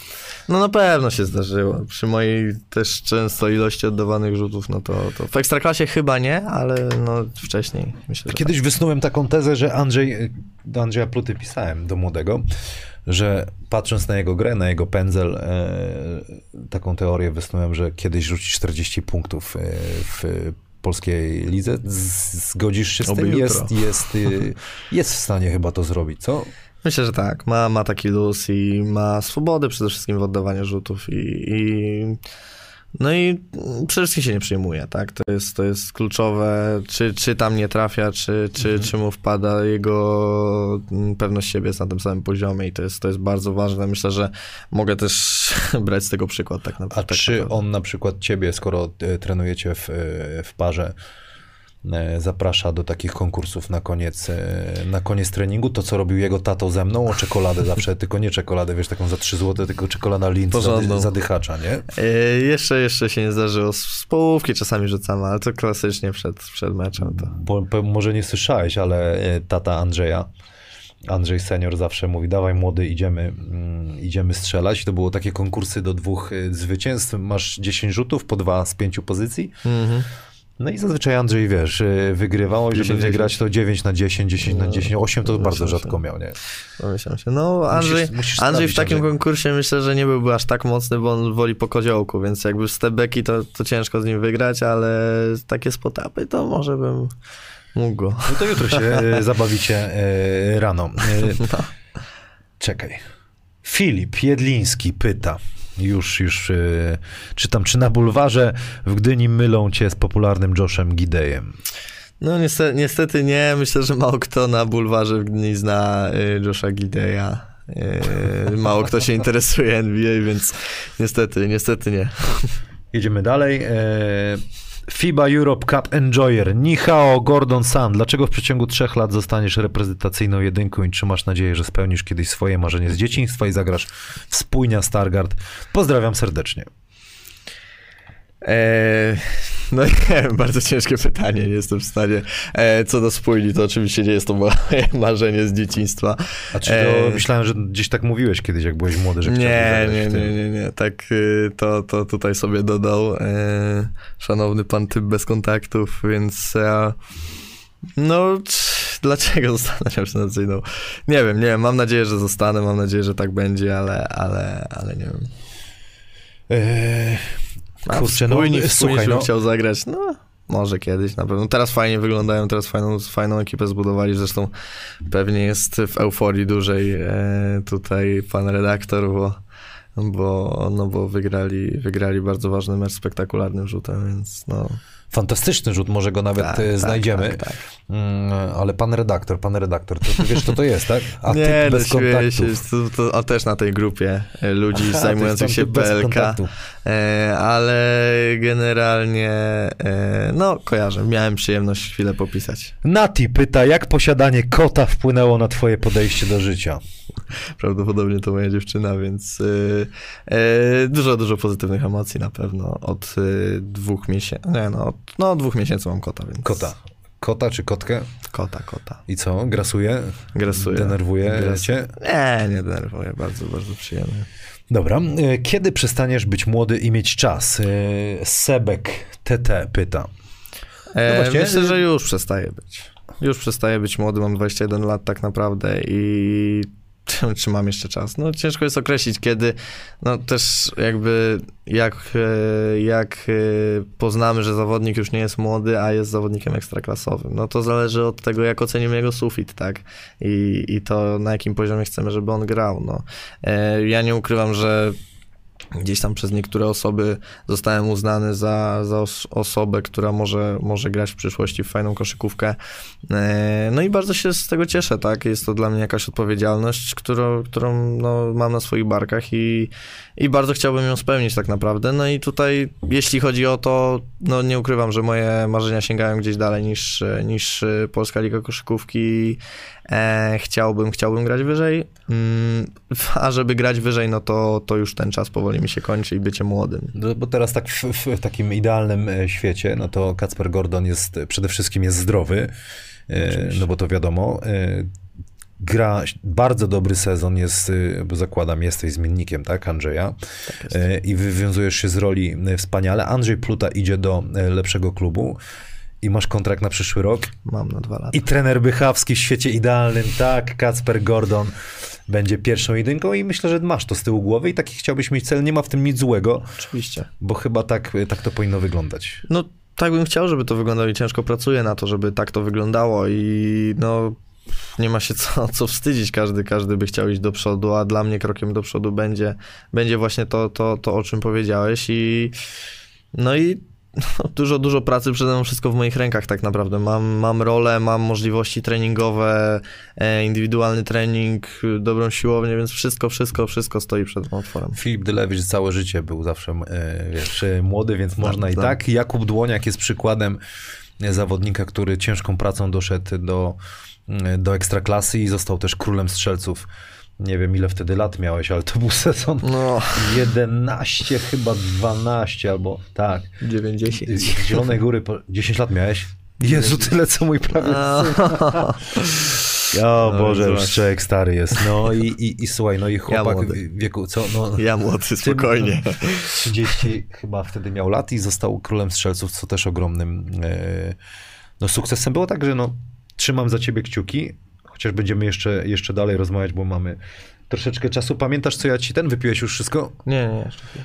No na pewno się zdarzyło. Przy mojej też często ilości oddawanych rzutów, no to w Ekstraklasie chyba nie, ale no wcześniej. Myślę, że kiedyś wysnułem taką tezę, że do Andrzeja Pluty pisałem, do młodego, że patrząc na jego grę, na jego pędzel, taką teorię wysnułem, że kiedyś rzuci 40 punktów w polskiej lidze. Zgodzisz się z tym? Jest w stanie chyba to zrobić, co? Myślę, że tak. Ma taki luz i ma swobodę przede wszystkim w oddawaniu rzutów i przede wszystkim się nie przyjmuje, tak? To jest kluczowe, czy tam nie trafia, czy mu wpada, jego pewność siebie jest na tym samym poziomie i to jest bardzo ważne. Myślę, że mogę też brać z tego przykład. Tak na, on na przykład ciebie, skoro trenujecie w parze, zaprasza do takich konkursów na koniec treningu, to co robił jego tato ze mną, o czekoladę zawsze, tylko nie czekoladę, wiesz, taką za 3 zł, tylko czekolada Lindt zadychacza, nie? Jeszcze się nie zdarzyło, z połówki czasami rzucamy, ale to klasycznie przed meczem. To. Może nie słyszałeś, ale tata Andrzej senior zawsze mówi, dawaj młody, idziemy strzelać. To było takie konkursy do 2 zwycięstw, masz 10 rzutów, po 2 z 5 pozycji. Mhm. No i zazwyczaj Andrzej, wiesz, wygrywał i że będzie grać to 9 na 10, 10 na 10, 8 to bardzo rzadko miał, nie? Domyślam się. No Andrzej w takim konkursie myślę, że nie byłby aż tak mocny, bo on woli po koziołku, więc jakby z te beki to ciężko z nim wygrać, ale takie spotapy to może bym mógł go. No to jutro się zabawicie rano. No. Czekaj. Filip Jedliński pyta. Już czytam, czy na bulwarze w Gdyni mylą cię z popularnym Joshem Gidejem? No niestety nie, myślę, że mało kto na bulwarze w Gdyni zna Josha Gideja. Mało kto się interesuje NBA, więc niestety nie. Jedziemy dalej. FIBA Europe Cup Enjoyer. Ni hao, Gordon Sun. Dlaczego w przeciągu 3 lat zostaniesz reprezentacyjną jedynką i trzymasz nadzieję, że spełnisz kiedyś swoje marzenie z dzieciństwa i zagrasz w Spójnia Stargard? Pozdrawiam serdecznie. No nie wiem, bardzo ciężkie pytanie, nie jestem w stanie. Co do Spójni, to oczywiście nie jest to moje marzenie z dzieciństwa. A czy to myślałem, że gdzieś tak mówiłeś kiedyś, jak byłeś młody, że chciałeś zagrać w tym? Nie. Tak to tutaj sobie dodał szanowny pan typ bez kontaktów, więc no dlaczego zostanę reprezentacyjną? Nie wiem, mam nadzieję, że zostanę, mam nadzieję, że tak będzie, ale nie wiem. Kurczę, no, chciał zagrać, no może kiedyś na pewno. Teraz fajnie wyglądają, teraz fajną ekipę zbudowali, zresztą pewnie jest w euforii dużej tutaj pan redaktor, bo wygrali bardzo ważny mecz spektakularnym rzutem, więc no... Fantastyczny rzut, może go nawet znajdziemy. Tak. Ale pan redaktor, to wiesz, co to jest, tak? A ty nie, bez kontaktu. A też na tej grupie ludzi zajmujących się PLK. Ale generalnie, no kojarzę, miałem przyjemność chwilę popisać. Nati pyta, jak posiadanie kota wpłynęło na twoje podejście do życia? Prawdopodobnie to moja dziewczyna, więc dużo pozytywnych emocji na pewno od 2 miesięcy. 2 miesięcy mam kota, więc... Kota. Kota czy kotkę? Kota, kota. I co? Grasuje? Grasuje. Denerwuje cię? Nie, nie denerwuje. Bardzo, bardzo przyjemnie. Dobra. Kiedy przestaniesz być młody i mieć czas? Sebek TT pyta. No właśnie, myślę, że już przestaję być. Już przestaję być młody. Mam 21 lat tak naprawdę i... Czy mam jeszcze czas? No ciężko jest określić, kiedy, no też jakby jak poznamy, że zawodnik już nie jest młody, a jest zawodnikiem ekstraklasowym. No to zależy od tego, jak ocenimy jego sufit, tak? I to, na jakim poziomie chcemy, żeby on grał, no. Ja nie ukrywam, że gdzieś tam przez niektóre osoby zostałem uznany za osobę, która może grać w przyszłości w fajną koszykówkę. No i bardzo się z tego cieszę, tak? Jest to dla mnie jakaś odpowiedzialność, którą no, mam na swoich barkach i bardzo chciałbym ją spełnić tak naprawdę. No i tutaj, jeśli chodzi o to, no nie ukrywam, że moje marzenia sięgają gdzieś dalej niż Polska Liga Koszykówki. Chciałbym grać wyżej, a żeby grać wyżej, no to już ten czas powoli mi się kończy i bycie młodym. Bo teraz tak w takim idealnym świecie, no to Kacper Gordon jest, przede wszystkim jest zdrowy, oczywiście. No bo to wiadomo, gra bardzo dobry sezon, jest, bo zakładam, jesteś zmiennikiem, tak, Andrzeja? Tak jest. I wywiązujesz się z roli wspaniale. Andrzej Pluta idzie do lepszego klubu. I masz kontrakt na przyszły rok? Mam na 2 lata. I trener Bychawski w świecie idealnym, tak, Kacper Gordon będzie pierwszą jedynką i myślę, że masz to z tyłu głowy i taki chciałbyś mieć cel, nie ma w tym nic złego. Oczywiście. Bo chyba tak to powinno wyglądać. No tak bym chciał, żeby to wyglądało i ciężko pracuję na to, żeby tak to wyglądało i no... Nie ma się co wstydzić, każdy by chciał iść do przodu, a dla mnie krokiem do przodu będzie właśnie to, o czym powiedziałeś i... No i... Dużo pracy, przede mną wszystko w moich rękach tak naprawdę. Mam rolę, mam możliwości treningowe, indywidualny trening, dobrą siłownię, więc wszystko stoi przed mną otworem. Filip Dylewicz całe życie był zawsze wiesz, młody, więc można i tak. Jakub Dłoniak jest przykładem zawodnika, który ciężką pracą doszedł do ekstraklasy i został też królem strzelców. Nie wiem, ile wtedy lat miałeś, ale to był sezon 11, chyba 12, albo tak. 90. Z Zielonej Góry 10 lat miałeś? Jezu, tyle co mój prawie syn. O Boże, już człowiek stary jest. No i słuchaj, no i chłopak w wieku, co? No, ja młody, spokojnie. 30 chyba wtedy miał lat i został królem strzelców, co też ogromnym no, sukcesem było. Także no, trzymam za ciebie kciuki. Chociaż będziemy jeszcze dalej rozmawiać, bo mamy troszeczkę czasu. Pamiętasz, co ja ci wypiłeś już wszystko? Nie, jeszcze nie.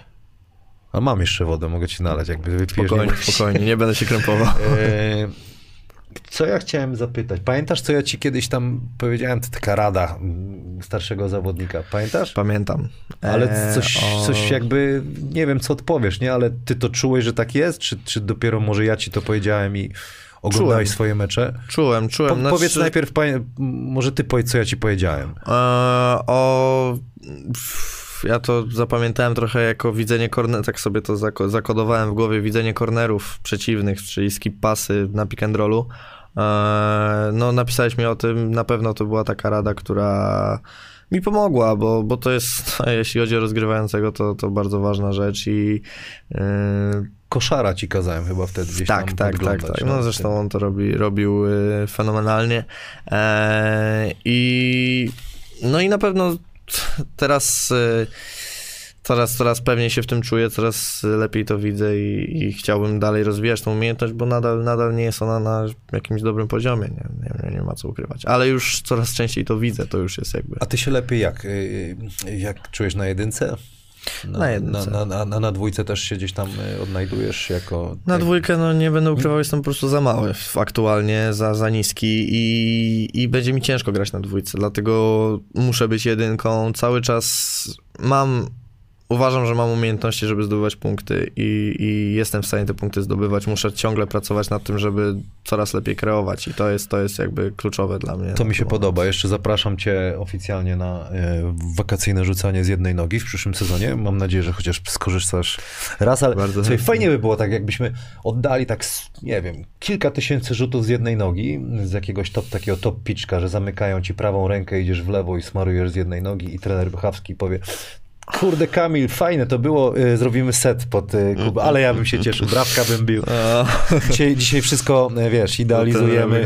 A mam jeszcze wodę, mogę ci nalać, jakby wypijesz. Spokojnie, nie będę się krępował. Co ja chciałem zapytać? Pamiętasz, co ja ci kiedyś tam powiedziałem? To taka rada starszego zawodnika. Pamiętasz? Pamiętam. Ale coś jakby, nie wiem, co odpowiesz, nie? Ale ty to czułeś, że tak jest? Czy dopiero może ja ci to powiedziałem i... Oglądałeś swoje mecze? Czułem. Powiedz najpierw, może ty powiedz, co ja ci powiedziałem. Ja to zapamiętałem trochę jako widzenie kornerów, tak sobie to zakodowałem w głowie, widzenie kornerów przeciwnych, czyli skip pasy na pick and rollu. No napisałeś mi o tym, na pewno to była taka rada, która mi pomogła, bo to jest, jeśli chodzi o rozgrywającego, to bardzo ważna rzecz i... Koszara ci kazałem chyba wtedy gdzieś tam tak. No zresztą on to robił fenomenalnie. No i na pewno teraz coraz pewniej się w tym czuję, coraz lepiej to widzę i chciałbym dalej rozwijać tą umiejętność, bo nadal nie jest ona na jakimś dobrym poziomie, nie ma co ukrywać. Ale już coraz częściej to widzę, to już jest jakby... A ty się lepiej jak czujesz na jedynce? Na dwójce też się gdzieś tam odnajdujesz jako... Na dwójkę, no nie będę ukrywał, jestem po prostu za mały aktualnie, za niski i będzie mi ciężko grać na dwójce, dlatego muszę być jedynką, cały czas uważam, że mam umiejętności, żeby zdobywać punkty i jestem w stanie te punkty zdobywać. Muszę ciągle pracować nad tym, żeby coraz lepiej kreować i to jest jakby kluczowe dla mnie. To mi się podoba. Jeszcze zapraszam cię oficjalnie na wakacyjne rzucanie z jednej nogi w przyszłym sezonie. Mam nadzieję, że chociaż skorzystasz raz, ale sobie fajnie by było tak, jakbyśmy oddali tak, nie wiem, kilka tysięcy rzutów z jednej nogi, z jakiegoś takiego top pitchka, że zamykają ci prawą rękę, idziesz w lewo i smarujesz z jednej nogi i trener Bychawski powie... Kurde Kamil, fajne to było, zrobimy set pod Kubę, ale ja bym się cieszył, brawka bym bił. Dzisiaj wszystko, wiesz, idealizujemy.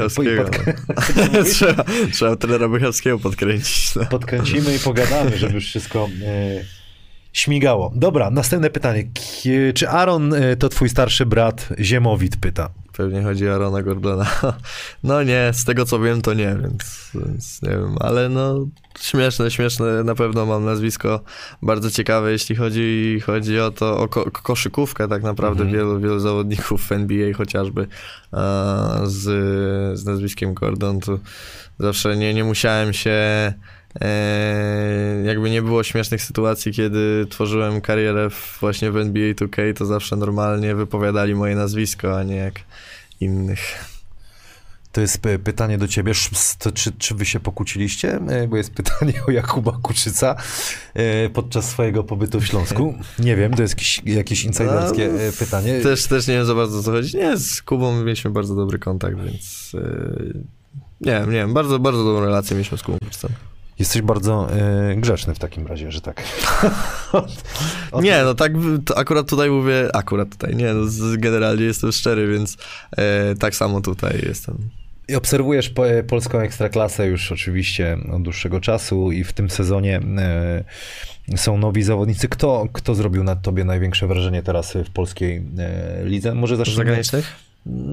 Trzeba trenera Bychawskiego podkręcić. No. Podkręcimy i pogadamy, żeby już wszystko śmigało. Dobra, następne pytanie. Czy Aron to twój starszy brat? Ziemowit pyta. Pewnie chodzi o Arona Gordona. No nie, z tego co wiem, to nie, więc nie wiem, ale no śmieszne na pewno, mam nazwisko bardzo ciekawe, jeśli chodzi o to, o koszykówkę tak naprawdę, wielu zawodników w NBA chociażby z nazwiskiem Gordon, to zawsze nie musiałem się... jakby nie było śmiesznych sytuacji, kiedy tworzyłem karierę właśnie w NBA 2K, to zawsze normalnie wypowiadali moje nazwisko, a nie jak innych. To jest pytanie do ciebie, czy wy się pokłóciliście? Bo jest pytanie o Jakuba Kuczyca podczas swojego pobytu w Śląsku. Nie wiem, to jest jakieś insiderskie pytanie. Też nie wiem za bardzo o co chodzi. Nie, z Kubą mieliśmy bardzo dobry kontakt, więc nie wiem, bardzo dobrą relację mieliśmy z Kubą Kuczycem. Jesteś bardzo grzeczny w takim razie, że tak. Nie, no tak, akurat tutaj mówię, generalnie jestem szczery, więc tak samo tutaj jestem. I obserwujesz polską ekstraklasę już oczywiście od dłuższego czasu i w tym sezonie są nowi zawodnicy. Kto zrobił na tobie największe wrażenie teraz w polskiej lidze? Może zacznijmy... Zagranicznych?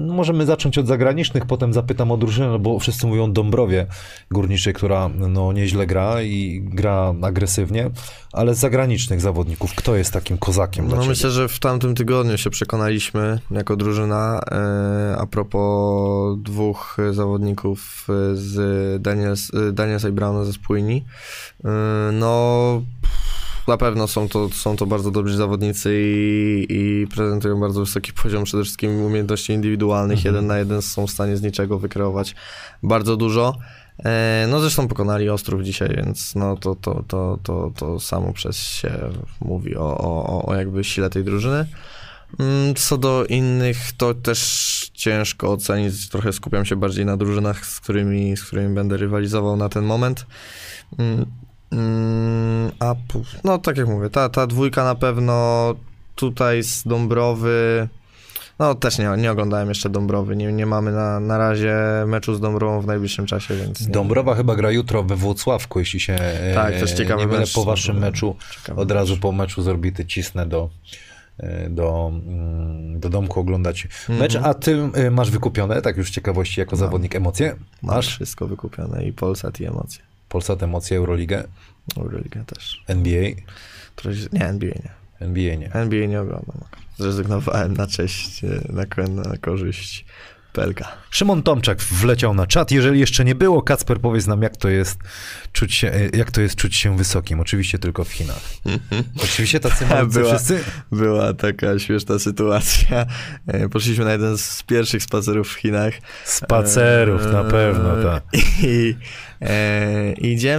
Możemy zacząć od zagranicznych, potem zapytam o drużynę, bo wszyscy mówią o Dąbrowie Górniczej, która no nieźle gra i gra agresywnie, ale z zagranicznych zawodników, kto jest takim kozakiem dla ciebie? Myślę, że w tamtym tygodniu się przekonaliśmy jako drużyna a propos dwóch zawodników z Daniela Browna ze Spójni. Na pewno są to bardzo dobrzy zawodnicy i prezentują bardzo wysoki poziom, przede wszystkim umiejętności indywidualnych, jeden na jeden są w stanie z niczego wykreować bardzo dużo. No zresztą pokonali Ostrów dzisiaj, więc no to samo przez się mówi o jakby sile tej drużyny. Co do innych, to też ciężko ocenić, trochę skupiam się bardziej na drużynach, z którymi będę rywalizował na ten moment. A no tak jak mówię, ta dwójka na pewno tutaj z Dąbrowy, no też nie oglądałem jeszcze Dąbrowy, nie mamy na razie meczu z Dąbrową w najbliższym czasie, więc... Dąbrowa chyba gra jutro we Włocławku, jeśli się nie mylę, po waszym meczu, od razu po meczu z Orbity cisnę do domku oglądać mecz, a ty masz wykupione, tak już z ciekawości jako zawodnik, emocje? Masz wszystko wykupione, i Polsat, i emocje. Polsat, emocje, Euroligę? Euroligę też. NBA? Nie, NBA nie. NBA nie. NBA nie oglądam. Zrezygnowałem na cześć, na korzyść PLK. Szymon Tomczak wleciał na czat. Jeżeli jeszcze nie było, Kacper, powiedz nam, jak to jest czuć się wysokim. Oczywiście tylko w Chinach. Oczywiście tacy malcy wszyscy. Była taka śmieszna sytuacja. Poszliśmy na jeden z pierwszych spacerów w Chinach. Spacerów, na pewno, tak.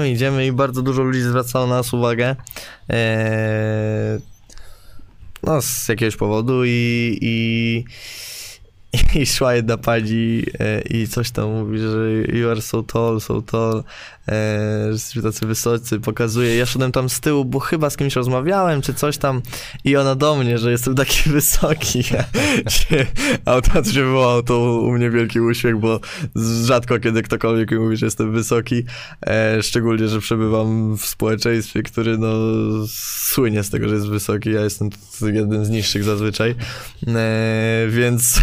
Idziemy i bardzo dużo ludzi zwracało na nas uwagę. No z jakiegoś powodu i szła jedna pani i coś tam mówi, że you are so tall, że jesteśmy tacy wysocy, pokazuje. Ja szedłem tam z tyłu, bo chyba z kimś rozmawiałem, czy coś tam, i ona do mnie, że jestem taki wysoki. Automatycznie wywołał to u mnie wielki uśmiech, bo rzadko kiedy ktokolwiek mi mówi, że jestem wysoki, szczególnie, że przebywam w społeczeństwie, który no słynie z tego, że jest wysoki. Ja jestem jednym z niższych zazwyczaj, więc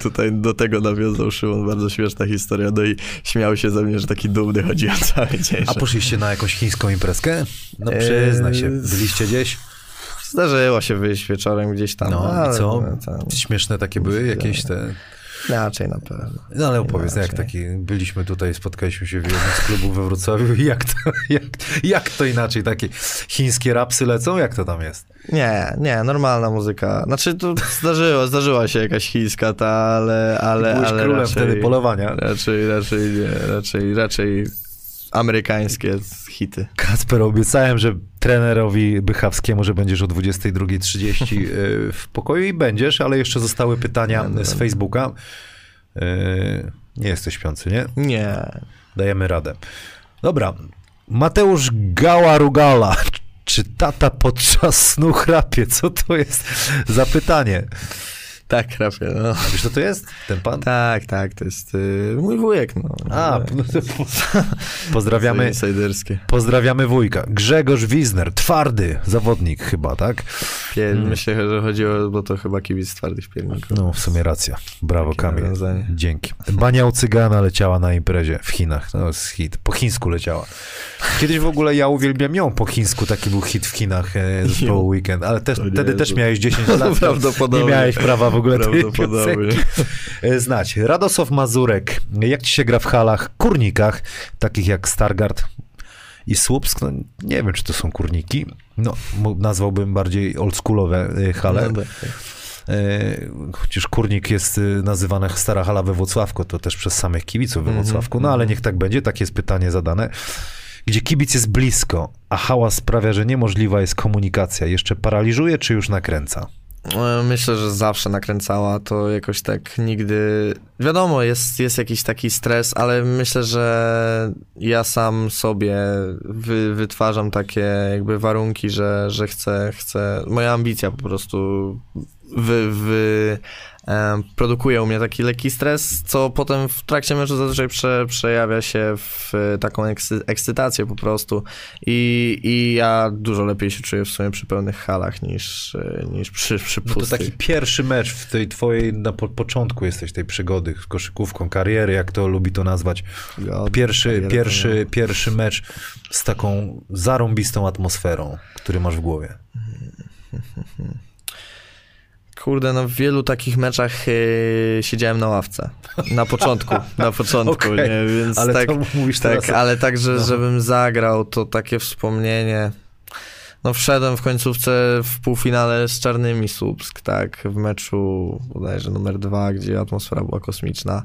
tutaj do tego nawiązał Szymon, bardzo śmieszna historia, no i śmiał się ze mnie, że taki dumny chodziłem cały dzień. A poszliście na jakąś chińską imprezkę? No przyznaj się, byliście gdzieś? Zdarzyło się wyjść wieczorem gdzieś tam. No ale, i co? Tam, śmieszne takie były jakieś te... Raczej na pewno. No ale opowiedz, jak taki, byliśmy tutaj, spotkaliśmy się w jednym z klubów we Wrocławiu i jak to inaczej, takie chińskie rapsy lecą, jak to tam jest? Nie, normalna muzyka. Znaczy to zdarzyła się jakaś chińska ale byłeś królem raczej, wtedy polowania. Raczej amerykańskie hity. Kacper, obiecałem, że trenerowi Bychawskiemu, że będziesz o 22:30 w pokoju i będziesz, ale jeszcze zostały pytania z Facebooka. Nie jesteś śpiący, nie? Nie. Dajemy radę. Dobra. Mateusz Gała Rugala. Czy tata podczas snu chrapie? Co to jest za pytanie? Tak, chrapie, no. Wiesz, co to jest? Ten pan? Tak, tak, to jest mój wujek, no. A, no to pozdrawiamy. Pozdrawiamy wujka. Grzegorz Wizner, twardy zawodnik chyba, tak? Myślę, że chodziło, bo to chyba kibic twardych pielników. No, w sumie racja. Brawo, takie Kamil. Nawiązanie. Dzięki. Baniał Cygana leciała na imprezie w Chinach. To jest hit. Po chińsku leciała. Kiedyś w ogóle ja uwielbiam ją po chińsku. Taki był hit w Chinach zespołu Weekend. Ale też, wtedy też miałeś 10 lat. Prawdopodobnie. Nie miałeś prawa w ogóle tej piosenki znać. Radosław Mazurek. Jak ci się gra w halach, kurnikach, takich jak Stargard i Słupsk? No, nie wiem, czy to są kurniki. No, nazwałbym bardziej oldschoolowe hale. No, tak. Chociaż kurnik jest nazywana stara hala we Włocławku, to też przez samych kibiców we Włocławku. No, ale niech tak będzie, takie jest pytanie zadane. Gdzie kibic jest blisko, a hałas sprawia, że niemożliwa jest komunikacja. Jeszcze paraliżuje, czy już nakręca? Myślę, że zawsze nakręcała, to jakoś tak nigdy... Wiadomo, jest jakiś taki stres, ale myślę, że ja sam sobie wytwarzam takie jakby warunki, że chcę... Moja ambicja po prostu produkuje u mnie taki lekki stres, co potem w trakcie meczu zazwyczaj przejawia się w taką ekscytację po prostu. I ja dużo lepiej się czuję w sumie przy pełnych halach niż przy pustych. No to taki pierwszy mecz w tej twojej, na początku jesteś tej przygody z koszykówką, kariery, jak to lubi to nazwać. Pierwszy mecz z taką zarąbistą atmosferą, który masz w głowie. Kurde, no w wielu takich meczach siedziałem na ławce. Na początku, okay, nie? Więc ale tak, ale także, no. Żebym zagrał, to takie wspomnienie. No wszedłem w końcówce w półfinale z Czarnymi Słupsk, tak? W meczu bodajże numer 2, gdzie atmosfera była kosmiczna.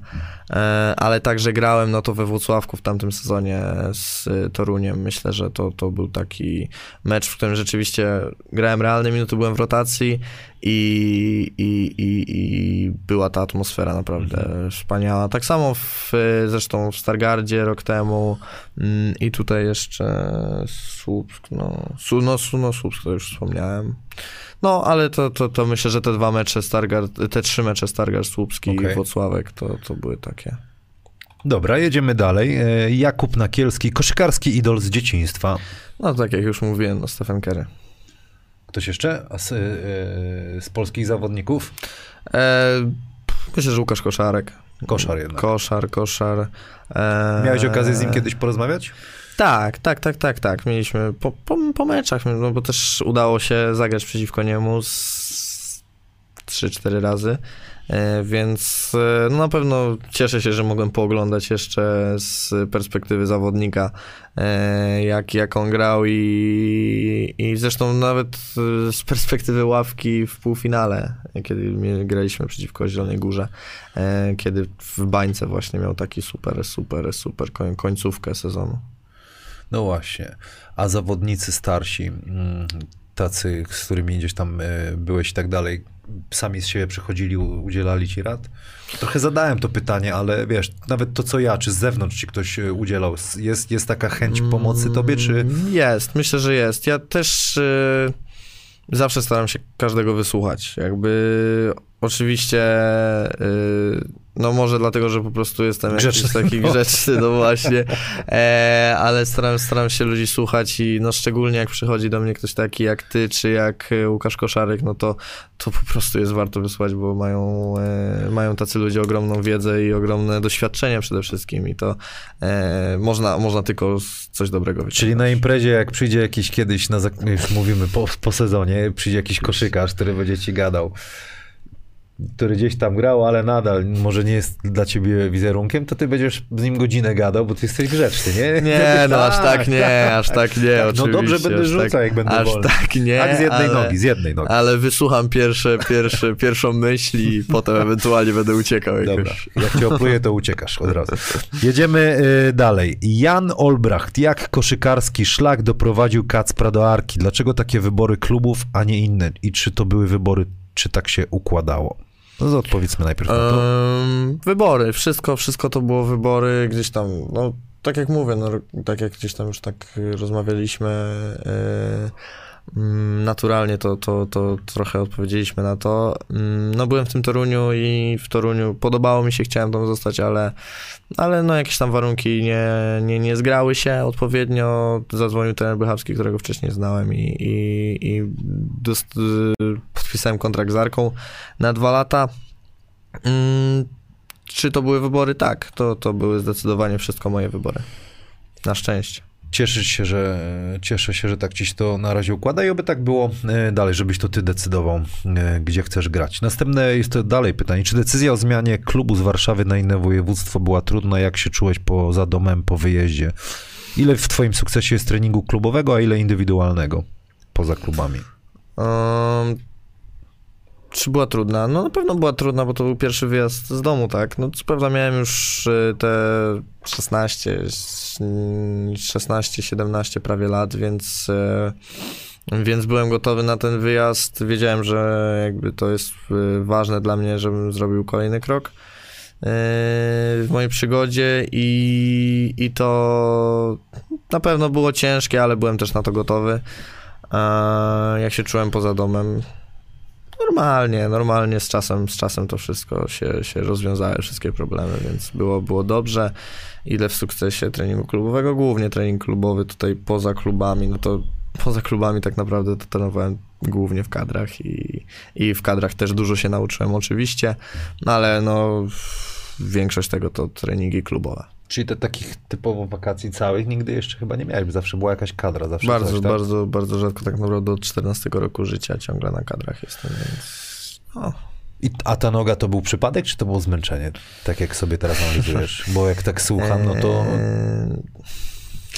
Ale także grałem, no to we Włocławku w tamtym sezonie z Toruniem. Myślę, że to był taki mecz, w którym rzeczywiście grałem realne minuty, byłem w rotacji. I była ta atmosfera naprawdę wspaniała. Tak samo zresztą w Stargardzie rok temu i tutaj jeszcze Słupsk, Słupsk, to już wspomniałem. No, ale to myślę, że te 3 mecze Stargard, Słupski i Włocławek to były takie. Dobra, jedziemy dalej. Jakub Nakielski, koszykarski idol z dzieciństwa. No tak jak już mówiłem, Stephen Curry. Ktoś jeszcze z polskich zawodników? Myślę, że Łukasz Koszarek. Koszar jednak. Koszar. Miałeś okazję z nim kiedyś porozmawiać? Tak. Mieliśmy po meczach, no bo też udało się zagrać przeciwko niemu 3-4 razy. Więc no na pewno cieszę się, że mogłem pooglądać jeszcze z perspektywy zawodnika, jak on grał i zresztą nawet z perspektywy ławki w półfinale, kiedy graliśmy przeciwko Zielonej Górze, kiedy w Bańce właśnie miał taki super końcówkę sezonu. No właśnie, a zawodnicy starsi, tacy, z którymi gdzieś tam byłeś i tak dalej, sami z siebie przychodzili, udzielali ci rad? Trochę zadałem to pytanie, ale wiesz, nawet to co ja, czy z zewnątrz ci ktoś udzielał, jest taka chęć pomocy tobie, czy... Jest, myślę, że jest. Ja też zawsze staram się każdego wysłuchać. Jakby oczywiście, no może dlatego, że po prostu jestem jakiś taki grzeczny, no właśnie, ale staram się ludzi słuchać i no szczególnie jak przychodzi do mnie ktoś taki jak ty, czy jak Łukasz Koszarek, no to po prostu jest warto wysłać, bo mają tacy ludzie ogromną wiedzę i ogromne doświadczenie przede wszystkim i to można tylko coś dobrego wyciągnąć. Czyli na imprezie, jak przyjdzie jakiś kiedyś, już mówimy po sezonie, przyjdzie jakiś koszykarz, który będzie ci gadał, który gdzieś tam grał, ale nadal może nie jest dla ciebie wizerunkiem, to ty będziesz z nim godzinę gadał, bo ty jesteś grzeczny, nie? Nie, no aż tak nie, oczywiście. No dobrze będę rzucał, jak będę wolny. Aż tak nie, tak z jednej nogi. Ale wysłucham pierwszą myśl i potem ewentualnie będę uciekał jakoś. Dobra, jak cię opluję, to uciekasz od razu. Jedziemy dalej. Jan Olbracht. Jak koszykarski szlak doprowadził Kacpra do Arki? Dlaczego takie wybory klubów, a nie inne? I czy to były wybory, czy tak się układało? No odpowiedzmy najpierw na to. Wybory. Wszystko to było wybory. Gdzieś tam, no tak jak mówię, no, tak jak gdzieś tam już tak rozmawialiśmy naturalnie, to trochę odpowiedzieliśmy na to. No byłem w tym Toruniu i w Toruniu podobało mi się, chciałem tam zostać, ale no jakieś tam warunki nie zgrały się odpowiednio. Zadzwonił trener Bychawski, którego wcześniej znałem i podpisałem kontrakt z Arką na 2 lata. Czy to były wybory? Tak, to były zdecydowanie wszystko moje wybory. Na szczęście. Cieszę się, że tak ci się to na razie układa i oby tak było dalej, żebyś to ty decydował, gdzie chcesz grać. Następne jest to dalej pytanie. Czy decyzja o zmianie klubu z Warszawy na inne województwo była trudna? Jak się czułeś poza domem, po wyjeździe? Ile w twoim sukcesie jest treningu klubowego, a ile indywidualnego poza klubami? Czy była trudna? No na pewno była trudna, bo to był pierwszy wyjazd z domu, tak? No co prawda miałem już te 16-17 prawie lat, więc byłem gotowy na ten wyjazd. Wiedziałem, że jakby to jest ważne dla mnie, żebym zrobił kolejny krok w mojej przygodzie i to na pewno było ciężkie, ale byłem też na to gotowy. Jak się czułem poza domem? Normalnie z czasem to wszystko się rozwiązały, wszystkie problemy, więc było dobrze. Ile w sukcesie treningu klubowego? Głównie trening klubowy tutaj poza klubami, no to poza klubami tak naprawdę to trenowałem głównie w kadrach i w kadrach też dużo się nauczyłem oczywiście, ale no większość tego to treningi klubowe. Czyli te takich typowo wakacji całych nigdy jeszcze chyba nie miałeś, bo zawsze była jakaś kadra, zawsze bardzo, coś, tak? Bardzo rzadko, tak naprawdę od 14 roku życia ciągle na kadrach jestem, więc no. A ta noga to był przypadek, czy to było zmęczenie? Tak jak sobie teraz analizujesz, bo jak tak słucham, no to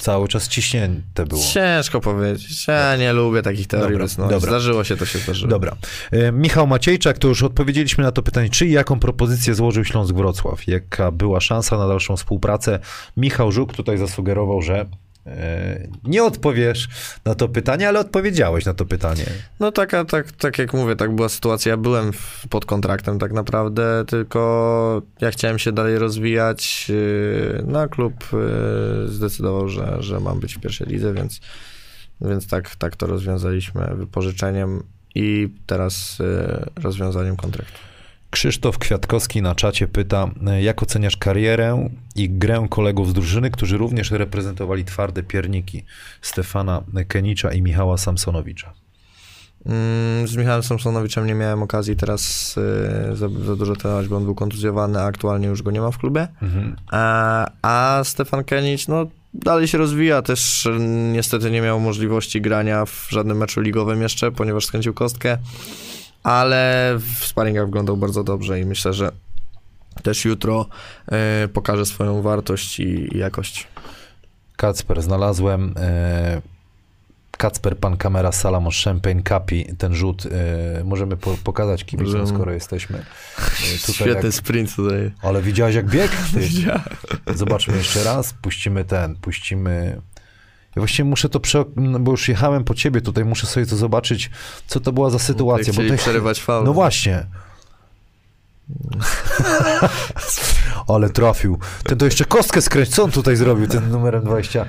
cały czas ciśnięte było. Ciężko powiedzieć. Ja nie lubię takich teorii. Dobra. Zdarzyło się. Dobra. Michał Maciejczak, to już odpowiedzieliśmy na to pytanie, czy i jaką propozycję złożył Śląsk Wrocław? Jaka była szansa na dalszą współpracę? Michał Żuk tutaj zasugerował, że nie odpowiesz na to pytanie, ale odpowiedziałeś na to pytanie. No tak jak mówię, tak była sytuacja. Ja byłem pod kontraktem tak naprawdę, tylko ja chciałem się dalej rozwijać. No klub zdecydował, że mam być w pierwszej lidze, więc tak to rozwiązaliśmy wypożyczeniem i teraz rozwiązaniem kontraktu. Krzysztof Kwiatkowski na czacie pyta, jak oceniasz karierę i grę kolegów z drużyny, którzy również reprezentowali twarde pierniki Stefana Kenicza i Michała Samsonowicza? Z Michałem Samsonowiczem nie miałem okazji teraz za dużo trenować, bo on był kontuzjowany, a aktualnie już go nie ma w klubie. Mhm. A Stefan Kenicz, no dalej się rozwija, też niestety nie miał możliwości grania w żadnym meczu ligowym jeszcze, ponieważ skręcił kostkę. Ale w sparingach wyglądał bardzo dobrze i myślę, że też jutro pokaże swoją wartość i jakość. Kacper, znalazłem. Kacper, pan kamera, Salomon Champagne, Kapi, ten rzut. Możemy pokazać kibicom, skoro jesteśmy tutaj. Świetny sprint tutaj. Ale widziałeś jak biegł? Zobaczmy jeszcze raz, puścimy. Ja właściwie muszę to, bo już jechałem po ciebie tutaj, muszę sobie to zobaczyć, co to była za sytuacja. Bo przerywać faul. No właśnie. Ale trafił. Ten to jeszcze kostkę skręcił. Co on tutaj zrobił, ten numerem 20?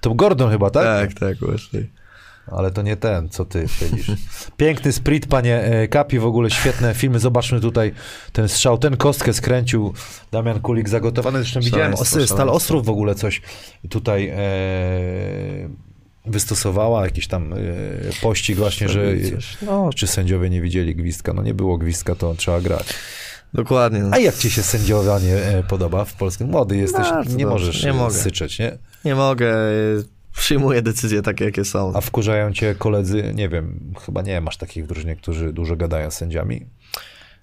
To Gordon chyba, tak? Tak, właśnie. Ale to nie ten, co ty wstydzisz. Piękny sprint, panie Kapi, w ogóle świetne filmy. Zobaczmy tutaj ten strzał, ten kostkę skręcił Damian Kulik, zagotowany. Zresztą widziałem, Stal Ostrów w ogóle coś tutaj wystosowała, jakiś tam pościg właśnie, że no, czy sędziowie nie widzieli gwizdka. No nie było gwizdka, to trzeba grać. Dokładnie. No. A jak ci się sędziowanie podoba w Polsce? Młody jesteś, nie możesz syczeć, nie? Nie mogę. Przyjmuję decyzje takie, jakie są. A wkurzają cię koledzy? Nie wiem, chyba nie masz takich w drużynie, którzy dużo gadają z sędziami?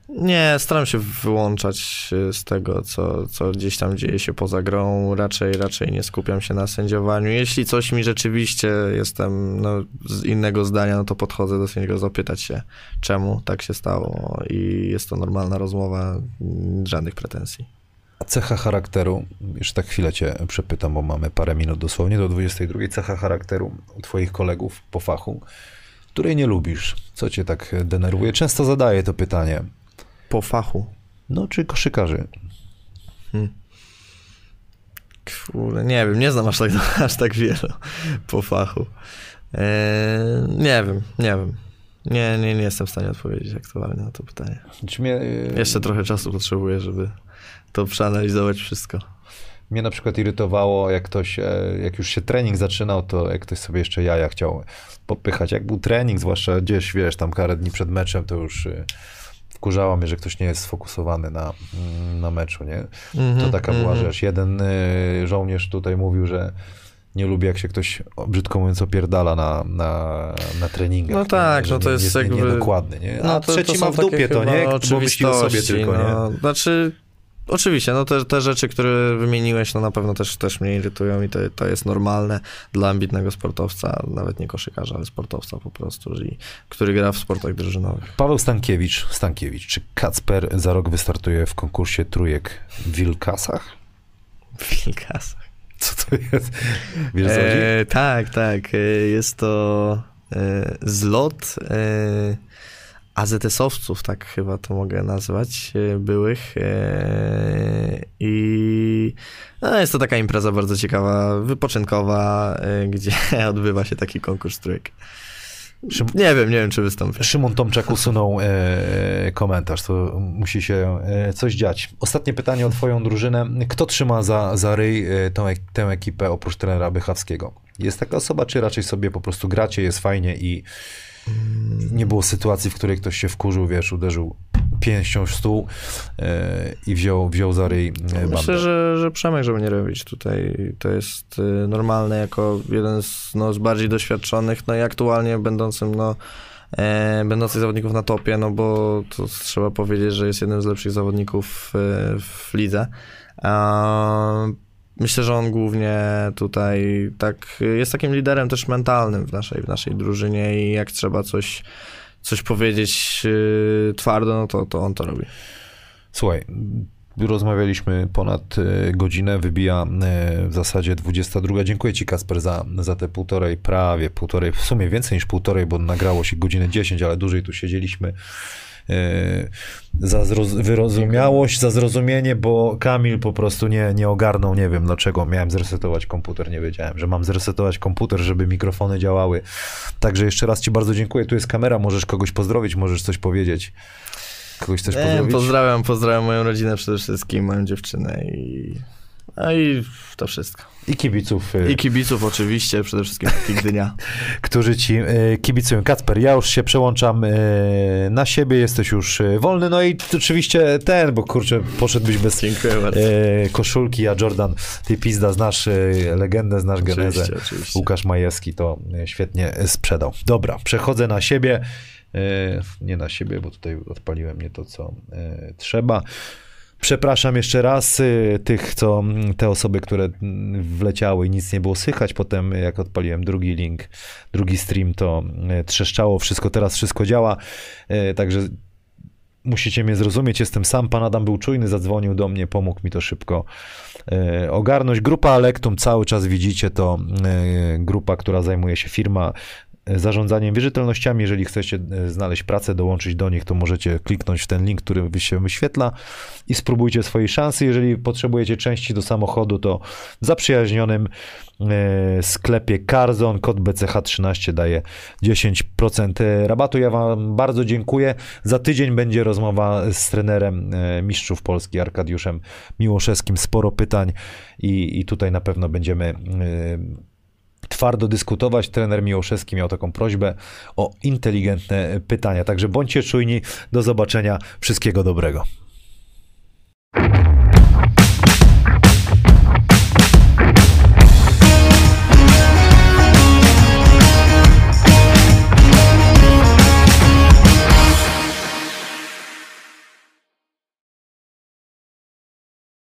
Nie, staram się wyłączać z tego, co gdzieś tam dzieje się poza grą. Raczej nie skupiam się na sędziowaniu. Jeśli coś mi rzeczywiście jestem z innego zdania, no to podchodzę do sędziego zapytać się, czemu tak się stało. I jest to normalna rozmowa, żadnych pretensji. Cecha charakteru, jeszcze tak chwilę cię przepytam, bo mamy parę minut dosłownie do 22. Cecha charakteru twoich kolegów po fachu, której nie lubisz. Co cię tak denerwuje? Często zadaję to pytanie. Po fachu? No, czy koszykarzy? Kurde, nie wiem, nie znam aż tak wiele po fachu. Nie wiem. Nie jestem w stanie odpowiedzieć aktualnie na to pytanie. Jeszcze trochę czasu potrzebuję, żeby to przeanalizować wszystko. Mnie na przykład irytowało, jak ktoś, jak już się trening zaczynał, to jak ktoś sobie jeszcze jaja chciał popychać. Jak był trening, zwłaszcza gdzieś, wiesz, tam parę dni przed meczem, to już wkurzało mnie, że ktoś nie jest sfokusowany na meczu, nie? To taka była rzecz. Jeden żołnierz tutaj mówił, że nie lubię, jak się ktoś, brzydko mówiąc, opierdala na treningach. No tak, no to jest jakby... Niedokładny, nie? A trzeci ma w dupie to, nie? Bo myślił sobie tylko, nie? Znaczy... Oczywiście, no te rzeczy, które wymieniłeś, no na pewno też mnie irytują i to jest normalne dla ambitnego sportowca, nawet nie koszykarza, ale sportowca po prostu, który gra w sportach drużynowych. Paweł Stankiewicz, czy Kacper za rok wystartuje w konkursie trójek w Wilkasach? W Wilkasach. Co to jest? Wiesz, co chodzi? Tak, jest to zlot... AZS-owców, tak chyba to mogę nazwać, byłych. I no jest to taka impreza bardzo ciekawa, wypoczynkowa, gdzie odbywa się taki konkurs trójek. Nie wiem, czy wystąpi. Szymon Tomczak usunął komentarz, to musi się coś dziać. Ostatnie pytanie o twoją drużynę. Kto trzyma za ryj tę ekipę oprócz trenera Bychawskiego? Jest taka osoba, czy raczej sobie po prostu gracie, jest fajnie i nie było sytuacji, w której ktoś się wkurzył, wiesz, uderzył pięścią w stół i wziął za ryj bandę. Myślę, że Przemek, żeby nie robić tutaj, to jest normalne jako jeden z bardziej doświadczonych, no i aktualnie będących zawodników na topie, no bo to trzeba powiedzieć, że jest jednym z lepszych zawodników w lidze. Myślę, że on głównie tutaj jest takim liderem też mentalnym w naszej drużynie i jak trzeba coś powiedzieć twardo, no to on to robi. Słuchaj, rozmawialiśmy ponad godzinę, wybija w zasadzie 22. Dziękuję ci, Kacper, za te prawie półtorej, w sumie więcej niż półtorej, bo nagrało się godzinę 10, ale dłużej tu siedzieliśmy. Za wyrozumiałość, za zrozumienie, bo Kamil po prostu nie ogarnął, nie wiem dlaczego, miałem zresetować komputer, nie wiedziałem, że mam zresetować komputer, żeby mikrofony działały. Także jeszcze raz ci bardzo dziękuję, tu jest kamera, możesz kogoś pozdrowić, możesz coś powiedzieć. Kogoś coś pozdrowić? Pozdrawiam moją rodzinę przede wszystkim, moją dziewczynę i to wszystko. I kibiców. I kibiców oczywiście, przede wszystkim Gdynia. Którzy ci kibicują. Kacper, ja już się przełączam na siebie, jesteś już wolny. No i oczywiście bo kurczę, poszedłbyś bez koszulki, a Jordan, ty pizda, znasz legendę, znasz oczywiście, genezę. Oczywiście. Łukasz Majewski to świetnie sprzedał. Dobra, przechodzę na siebie. Nie na siebie, bo tutaj odpaliłem nie to, co trzeba. Przepraszam jeszcze raz te osoby, które wleciały i nic nie było słychać. Potem jak odpaliłem drugi link, drugi stream, to trzeszczało wszystko, teraz wszystko działa. Także musicie mnie zrozumieć, jestem sam. Pan Adam był czujny, zadzwonił do mnie, pomógł mi to szybko ogarnąć. Grupa Alektum, cały czas widzicie, to grupa, która zajmuje się firma zarządzaniem wierzytelnościami. Jeżeli chcecie znaleźć pracę, dołączyć do nich, to możecie kliknąć w ten link, który się wyświetla i spróbujcie swojej szansy. Jeżeli potrzebujecie części do samochodu, to w zaprzyjaźnionym sklepie Carzon kod BCH13 daje 10% rabatu. Ja wam bardzo dziękuję. Za tydzień będzie rozmowa z trenerem mistrzów Polski Arkadiuszem Miłoszewskim. Sporo pytań i tutaj na pewno będziemy twardo dyskutować. Trener Miłoszewski miał taką prośbę o inteligentne pytania. Także bądźcie czujni. Do zobaczenia. Wszystkiego dobrego.